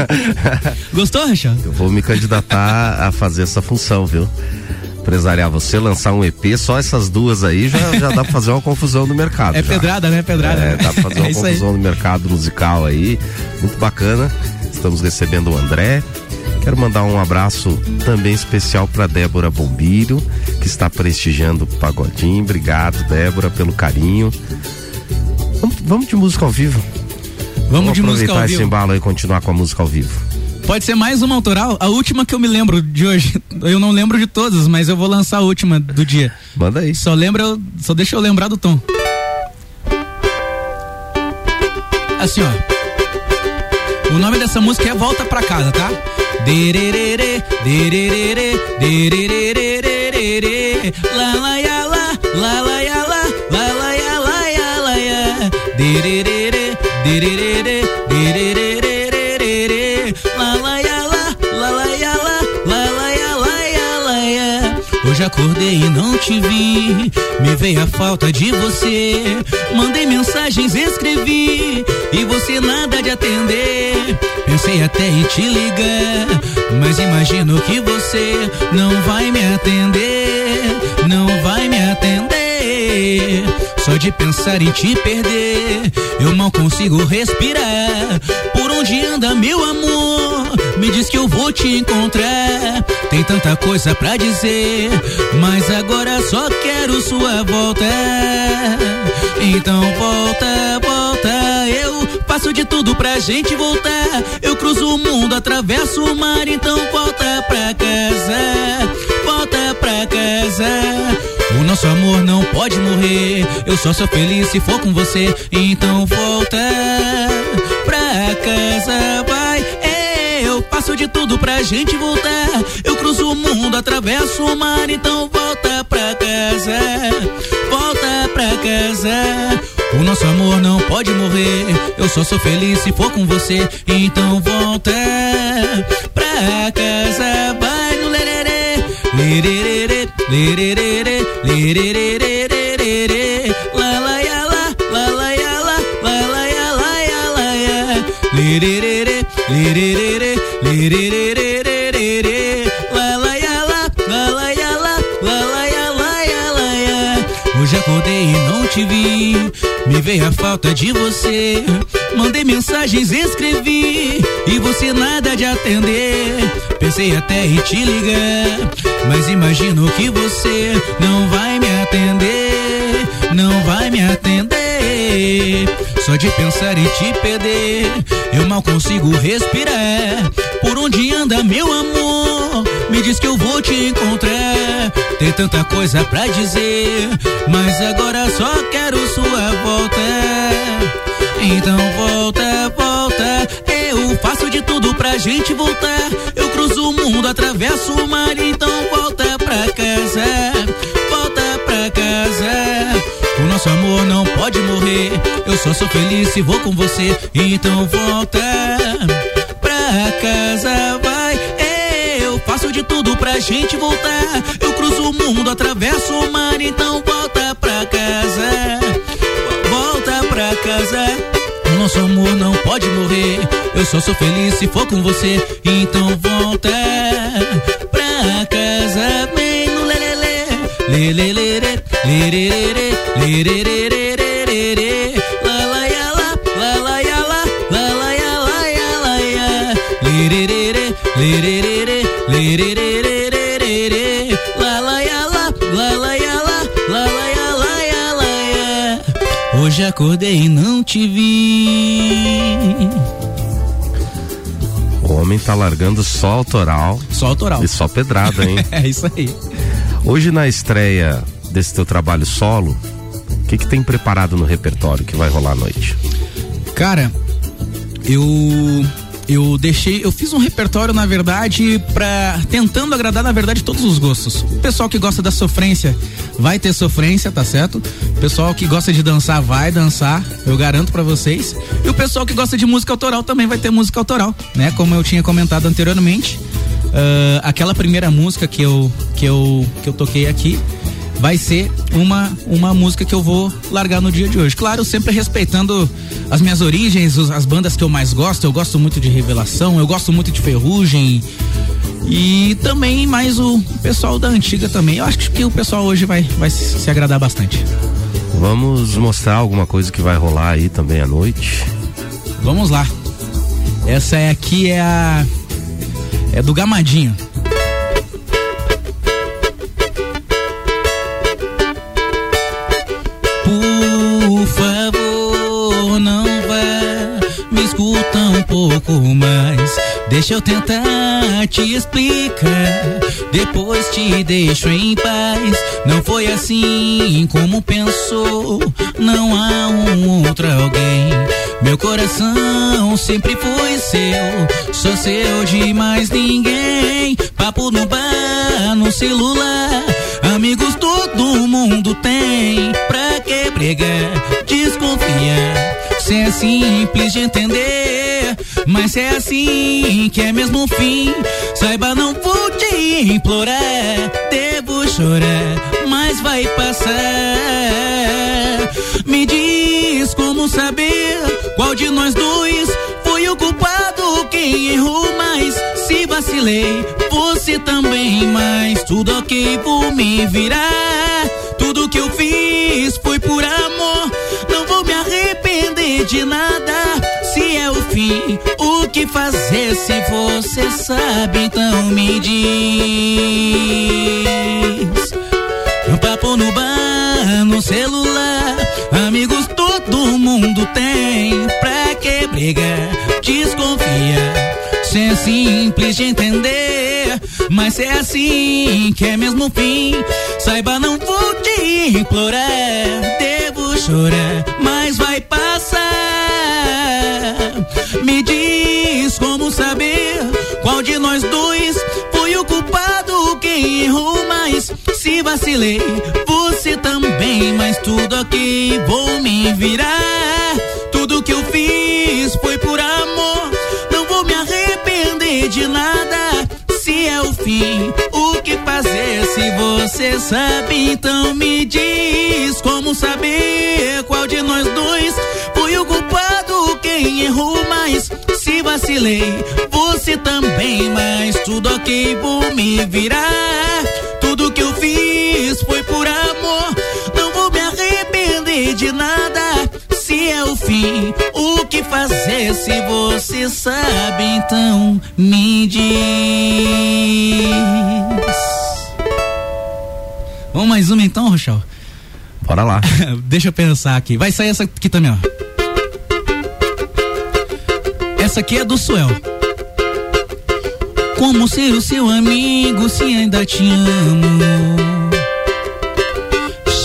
Gostou, Richard? Eu vou me candidatar a fazer essa função, viu? Empresariar você, lançar um EP, só essas duas aí já dá pra fazer uma confusão no mercado. É já. Pedrada, né? Pedrada. É, dá pra fazer uma confusão aí no mercado musical aí. Muito bacana. Estamos recebendo o André. Quero mandar um abraço também especial para Débora Bombilho, que está prestigiando o Pagodinho. Obrigado, Débora, pelo carinho. Vamos de música ao vivo. Vamos de música ao vivo. Aproveitar esse embalo aí e continuar com a música ao vivo. Pode ser mais uma autoral, a última que eu me lembro de hoje. Eu não lembro de todas, mas eu vou lançar a última do dia. Manda aí. Só deixa eu lembrar do tom. Assim, ó. O nome dessa música é Volta Pra Casa, tá? Dererere, dererere, dererere, lalaiá, lalaiá, lalaiá, lalaiá, dererere. Dee dee dee dee dee dee dee dee dee dee. acordei e não te vi, me veio a falta de você, mandei mensagens, escrevi e você nada de atender, pensei até em te ligar, mas imagino que você não vai me atender, não vai me atender, só de pensar em te perder, eu mal consigo respirar, por onde anda meu amor? Me diz que eu vou te encontrar. Tem tanta coisa pra dizer, mas agora só quero sua volta. Então volta, volta. Eu faço de tudo pra gente voltar. Eu cruzo o mundo, atravesso o mar. Então volta pra casa, volta pra casa. O nosso amor não pode morrer. Eu só sou feliz se for com você. Então volta pra casa, vai. Eu faço de tudo pra gente voltar. Eu cruzo o mundo, atravesso o mar. Então volta pra casa, volta pra casa. O nosso amor não pode morrer. Eu só sou feliz se for com você. Então volta pra casa, vai no lererê, lererê, lererê, lererê, lererê, lalaiala, lalaiala, lalaiala, lererê, lererê. Hoje acordei e não te vi, me veio a falta de você, mandei mensagens, escrevi e você nada de atender, pensei até em te ligar, mas imagino que você não vai me atender, não vai me atender, só de pensar em te perder, eu mal consigo respirar. Por onde anda meu amor? Me diz que eu vou te encontrar. Tem tanta coisa pra dizer, mas agora só quero sua volta. Então volta, volta. Eu faço de tudo pra gente voltar. Eu cruzo o mundo, atravesso o mar. Então volta pra casa, volta pra casa. O nosso amor não pode morrer. Eu só sou feliz se vou com você. Então volta pra casa, vai. Eu faço de tudo pra gente voltar. Eu cruzo o mundo, atravesso o mar. Então volta pra casa, volta pra casa. O nosso amor não pode morrer. Eu só sou feliz se for com você. Então volta pra casa, vem no lelele, lelelere, lererere, lererere. Lererere, lererere, lalaiala, lalaiala, lalaiala. Hoje acordei e não te vi. O homem tá largando só autoral. Só autoral. E só pedrada, hein? É isso aí. Hoje na estreia desse teu trabalho solo, o que tem preparado no repertório que vai rolar à noite? Cara, eu fiz um repertório, na verdade, tentando agradar, na verdade, todos os gostos. O pessoal que gosta da sofrência vai ter sofrência, tá certo? O pessoal que gosta de dançar vai dançar, eu garanto pra vocês. E o pessoal que gosta de música autoral também vai ter música autoral, né? Como eu tinha comentado anteriormente, aquela primeira música que eu toquei aqui vai ser uma música que eu vou largar no dia de hoje. Claro, sempre respeitando as minhas origens, as bandas que eu mais gosto. Eu gosto muito de Revelação, eu gosto muito de Ferrugem e também mais o pessoal da antiga também. Eu acho que o pessoal hoje vai se agradar bastante. Vamos mostrar alguma coisa que vai rolar aí também à noite? Vamos lá. Essa aqui é do Gamadinho. Mas deixa eu tentar te explicar, depois te deixo em paz. Não foi assim como pensou, não há um outro alguém. Meu coração sempre foi seu, sou seu de mais ninguém. Papo no bar, no celular, amigos todo mundo tem. Pra que brigar, desconfiar, se é simples de entender. Mas se é assim que é mesmo o fim, saiba, não vou te implorar, devo vou chorar, mas vai passar. Me diz como saber qual de nós dois foi o culpado, quem errou mais. Se vacilei, você também, mas tudo ok, vou me virar. Tudo que eu fiz foi por amor, não vou me arrepender de nada. Se é o fim, o que fazer? Se você sabe, então me diz. Um papo no bar, no celular, amigos todo mundo tem. Pra que brigar, desconfia, se é simples de entender. Mas se é assim, que é mesmo fim, saiba, não vou te implorar. Devo chorar, mas vai passar. Me diz como saber qual de nós dois foi o culpado, quem errou mais. Se vacilei, você também, mas tudo ok, vou me virar. Tudo que eu fiz foi por amor, não vou me arrepender de nada. Se é o fim, o que fazer? Se você sabe, então me diz como saber qual de nós dois foi o culpado, quem errou mais. Se vacilei, você também, mas tudo ok, vou me virar. Tudo que eu fiz foi por amor, não vou me arrepender de nada. Se é o fim, o que fazer? Se você sabe, então me diz. Vamos mais uma então, Rochel? Bora lá. Deixa eu pensar aqui. Vai sair essa aqui também, ó. Essa aqui é do Suel. Como ser o seu amigo se ainda te amo?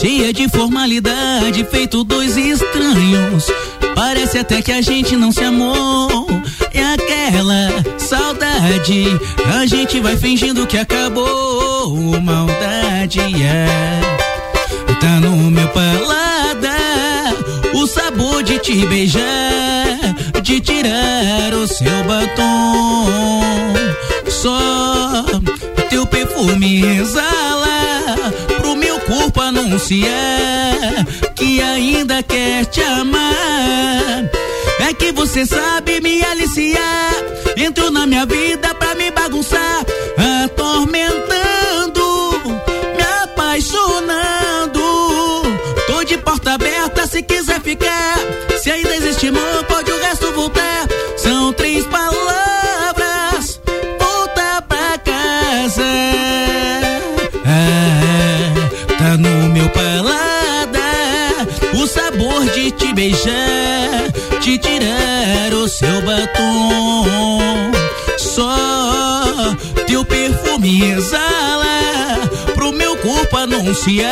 Cheia de formalidade, feito dois estranhos. Parece até que a gente não se amou. É aquela saudade, a gente vai fingindo que acabou. Maldade, é, tá no meu paladar o sabor de te beijar, de tirar o seu batom. Só teu perfume exala pro meu corpo anunciar que ainda quer te amar. É que você sabe me aliciar, entrou na minha vida pra me bagunçar, atormentando, me apaixonando. Tô de porta aberta se quiser ficar, se ainda existe amor pode o resto voltar. São 3 palavras, volta pra casa. Ah, tá no meu paladar o sabor de te beijar, de tirar o seu batom. Só teu perfume exala pro meu corpo anunciar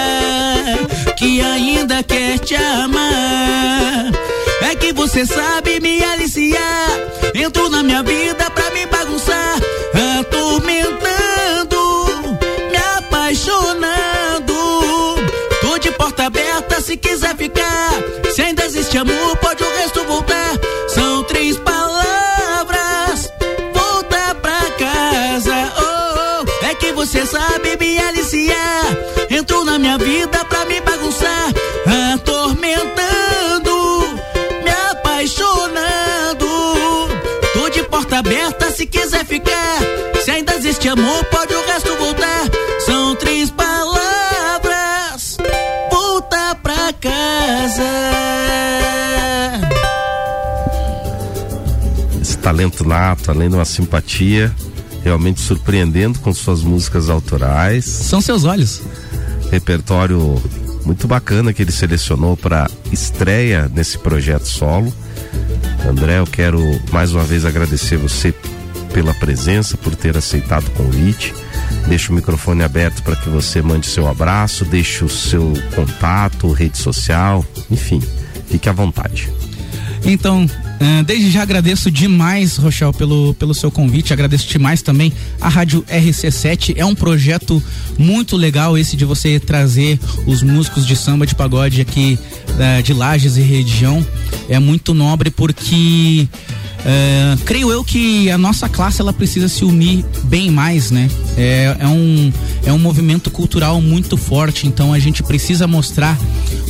que ainda quer te amar. É que você sabe me aliciar, entrou na minha vida pra me bagunçar, atormentando, me apaixonando. Tô de porta aberta se quiser ficar, se ainda existe amor pode o resto voltar. São 3 palavras, volta pra casa. Oh, oh. É que você sabe me aliciar, entrou na minha vida pra me bagunçar, atormentando, me apaixonando. Tô de porta aberta se quiser ficar, se ainda existe amor pode o resto voltar. São 3 palavras, volta pra casa. Esse talento nato, além de uma simpatia, realmente surpreendendo com suas músicas autorais. São seus olhos. Repertório muito bacana que ele selecionou para estreia nesse projeto solo. André, eu quero mais uma vez agradecer você pela presença, por ter aceitado o convite. Deixo o microfone aberto para que você mande seu abraço, deixe o seu contato, rede social, enfim, fique à vontade. Então, desde já agradeço demais, Rochel, pelo seu convite, agradeço demais também a Rádio RC7, é um projeto muito legal esse de você trazer os músicos de samba, de pagode aqui de Lages e região, é muito nobre porque Creio eu que a nossa classe ela precisa se unir bem mais, né? É um movimento cultural muito forte, então a gente precisa mostrar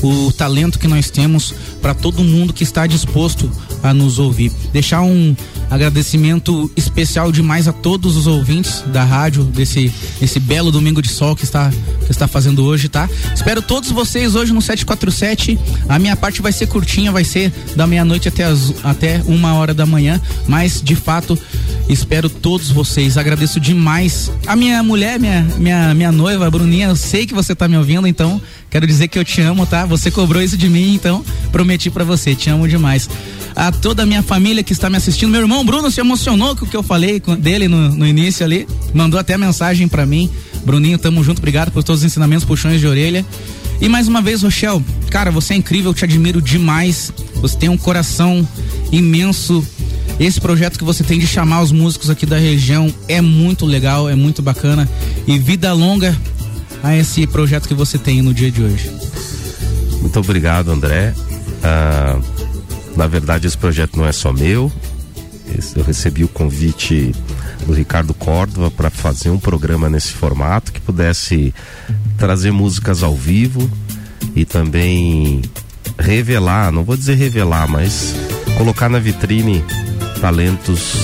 o talento que nós temos para todo mundo que está disposto a nos ouvir. Deixar um agradecimento especial demais a todos os ouvintes da rádio desse belo domingo de sol que está fazendo hoje, tá? Espero todos vocês hoje no 747. A minha parte vai ser curtinha, vai ser da meia-noite até 1h da manhã, mas de fato espero todos vocês. Agradeço demais a minha mulher, minha noiva, a Bruninha. Eu sei que você tá me ouvindo, então quero dizer que eu te amo, tá? Você cobrou isso de mim, então prometi pra você, te amo demais. A toda a minha família que está me assistindo, meu irmão Bruno se emocionou com o que eu falei dele no início ali, mandou até a mensagem pra mim. Bruninho, tamo junto, obrigado por todos os ensinamentos, puxões de orelha. E mais uma vez, Rochel, cara, você é incrível, eu te admiro demais, você tem um coração imenso. Esse projeto que você tem de chamar os músicos aqui da região é muito legal, é muito bacana, e vida longa a esse projeto que você tem no dia de hoje. Muito obrigado, André. Na verdade, esse projeto não é só meu. Eu recebi o convite do Ricardo Córdova para fazer um programa nesse formato que pudesse trazer músicas ao vivo e também revelar, não vou dizer revelar, mas colocar na vitrine talentos,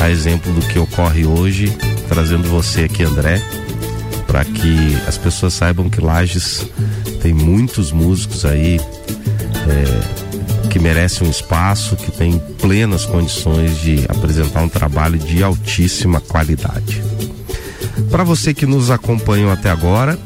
a exemplo do que ocorre hoje, trazendo você aqui, André, para que as pessoas saibam que Lages tem muitos músicos aí que merece um espaço, que tem plenas condições de apresentar um trabalho de altíssima qualidade. Para você que nos acompanhou até agora,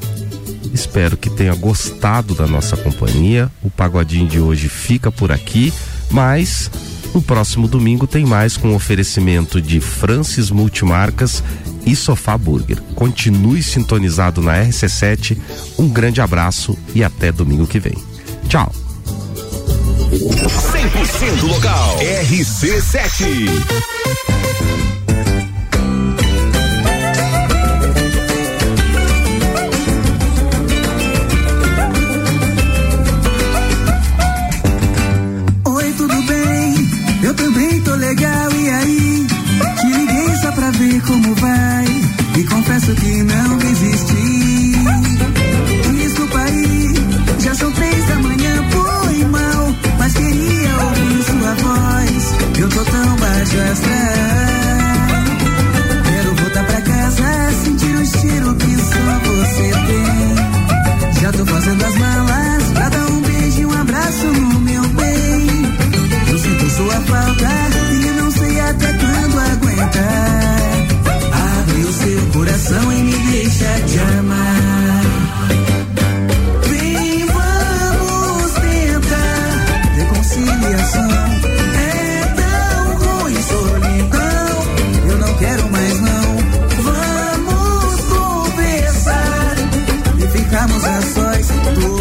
espero que tenha gostado da nossa companhia. O Pagodinho de hoje fica por aqui, mas no próximo domingo tem mais, com oferecimento de Francis Multimarcas e Sofá Burger. Continue sintonizado na RC7. Um grande abraço e até domingo que vem. Tchau. 100% local, RC7.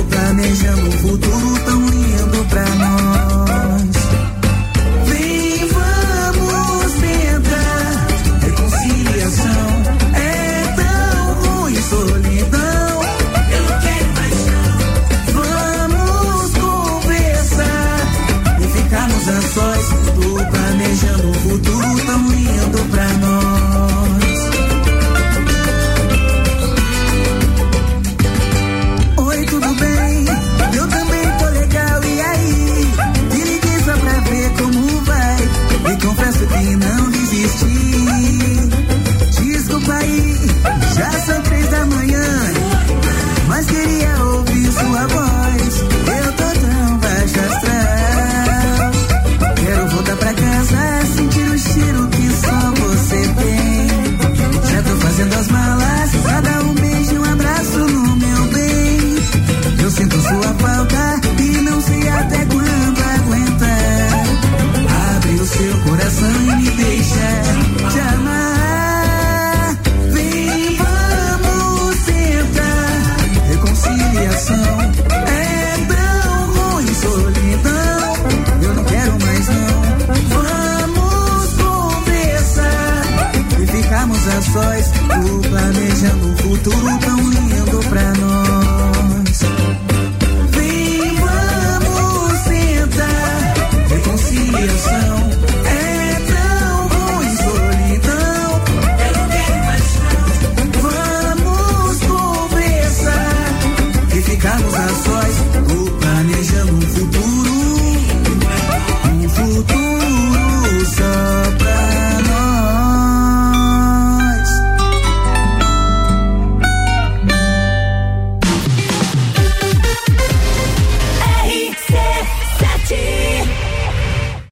Planejando um futuro tão lindo pra nós.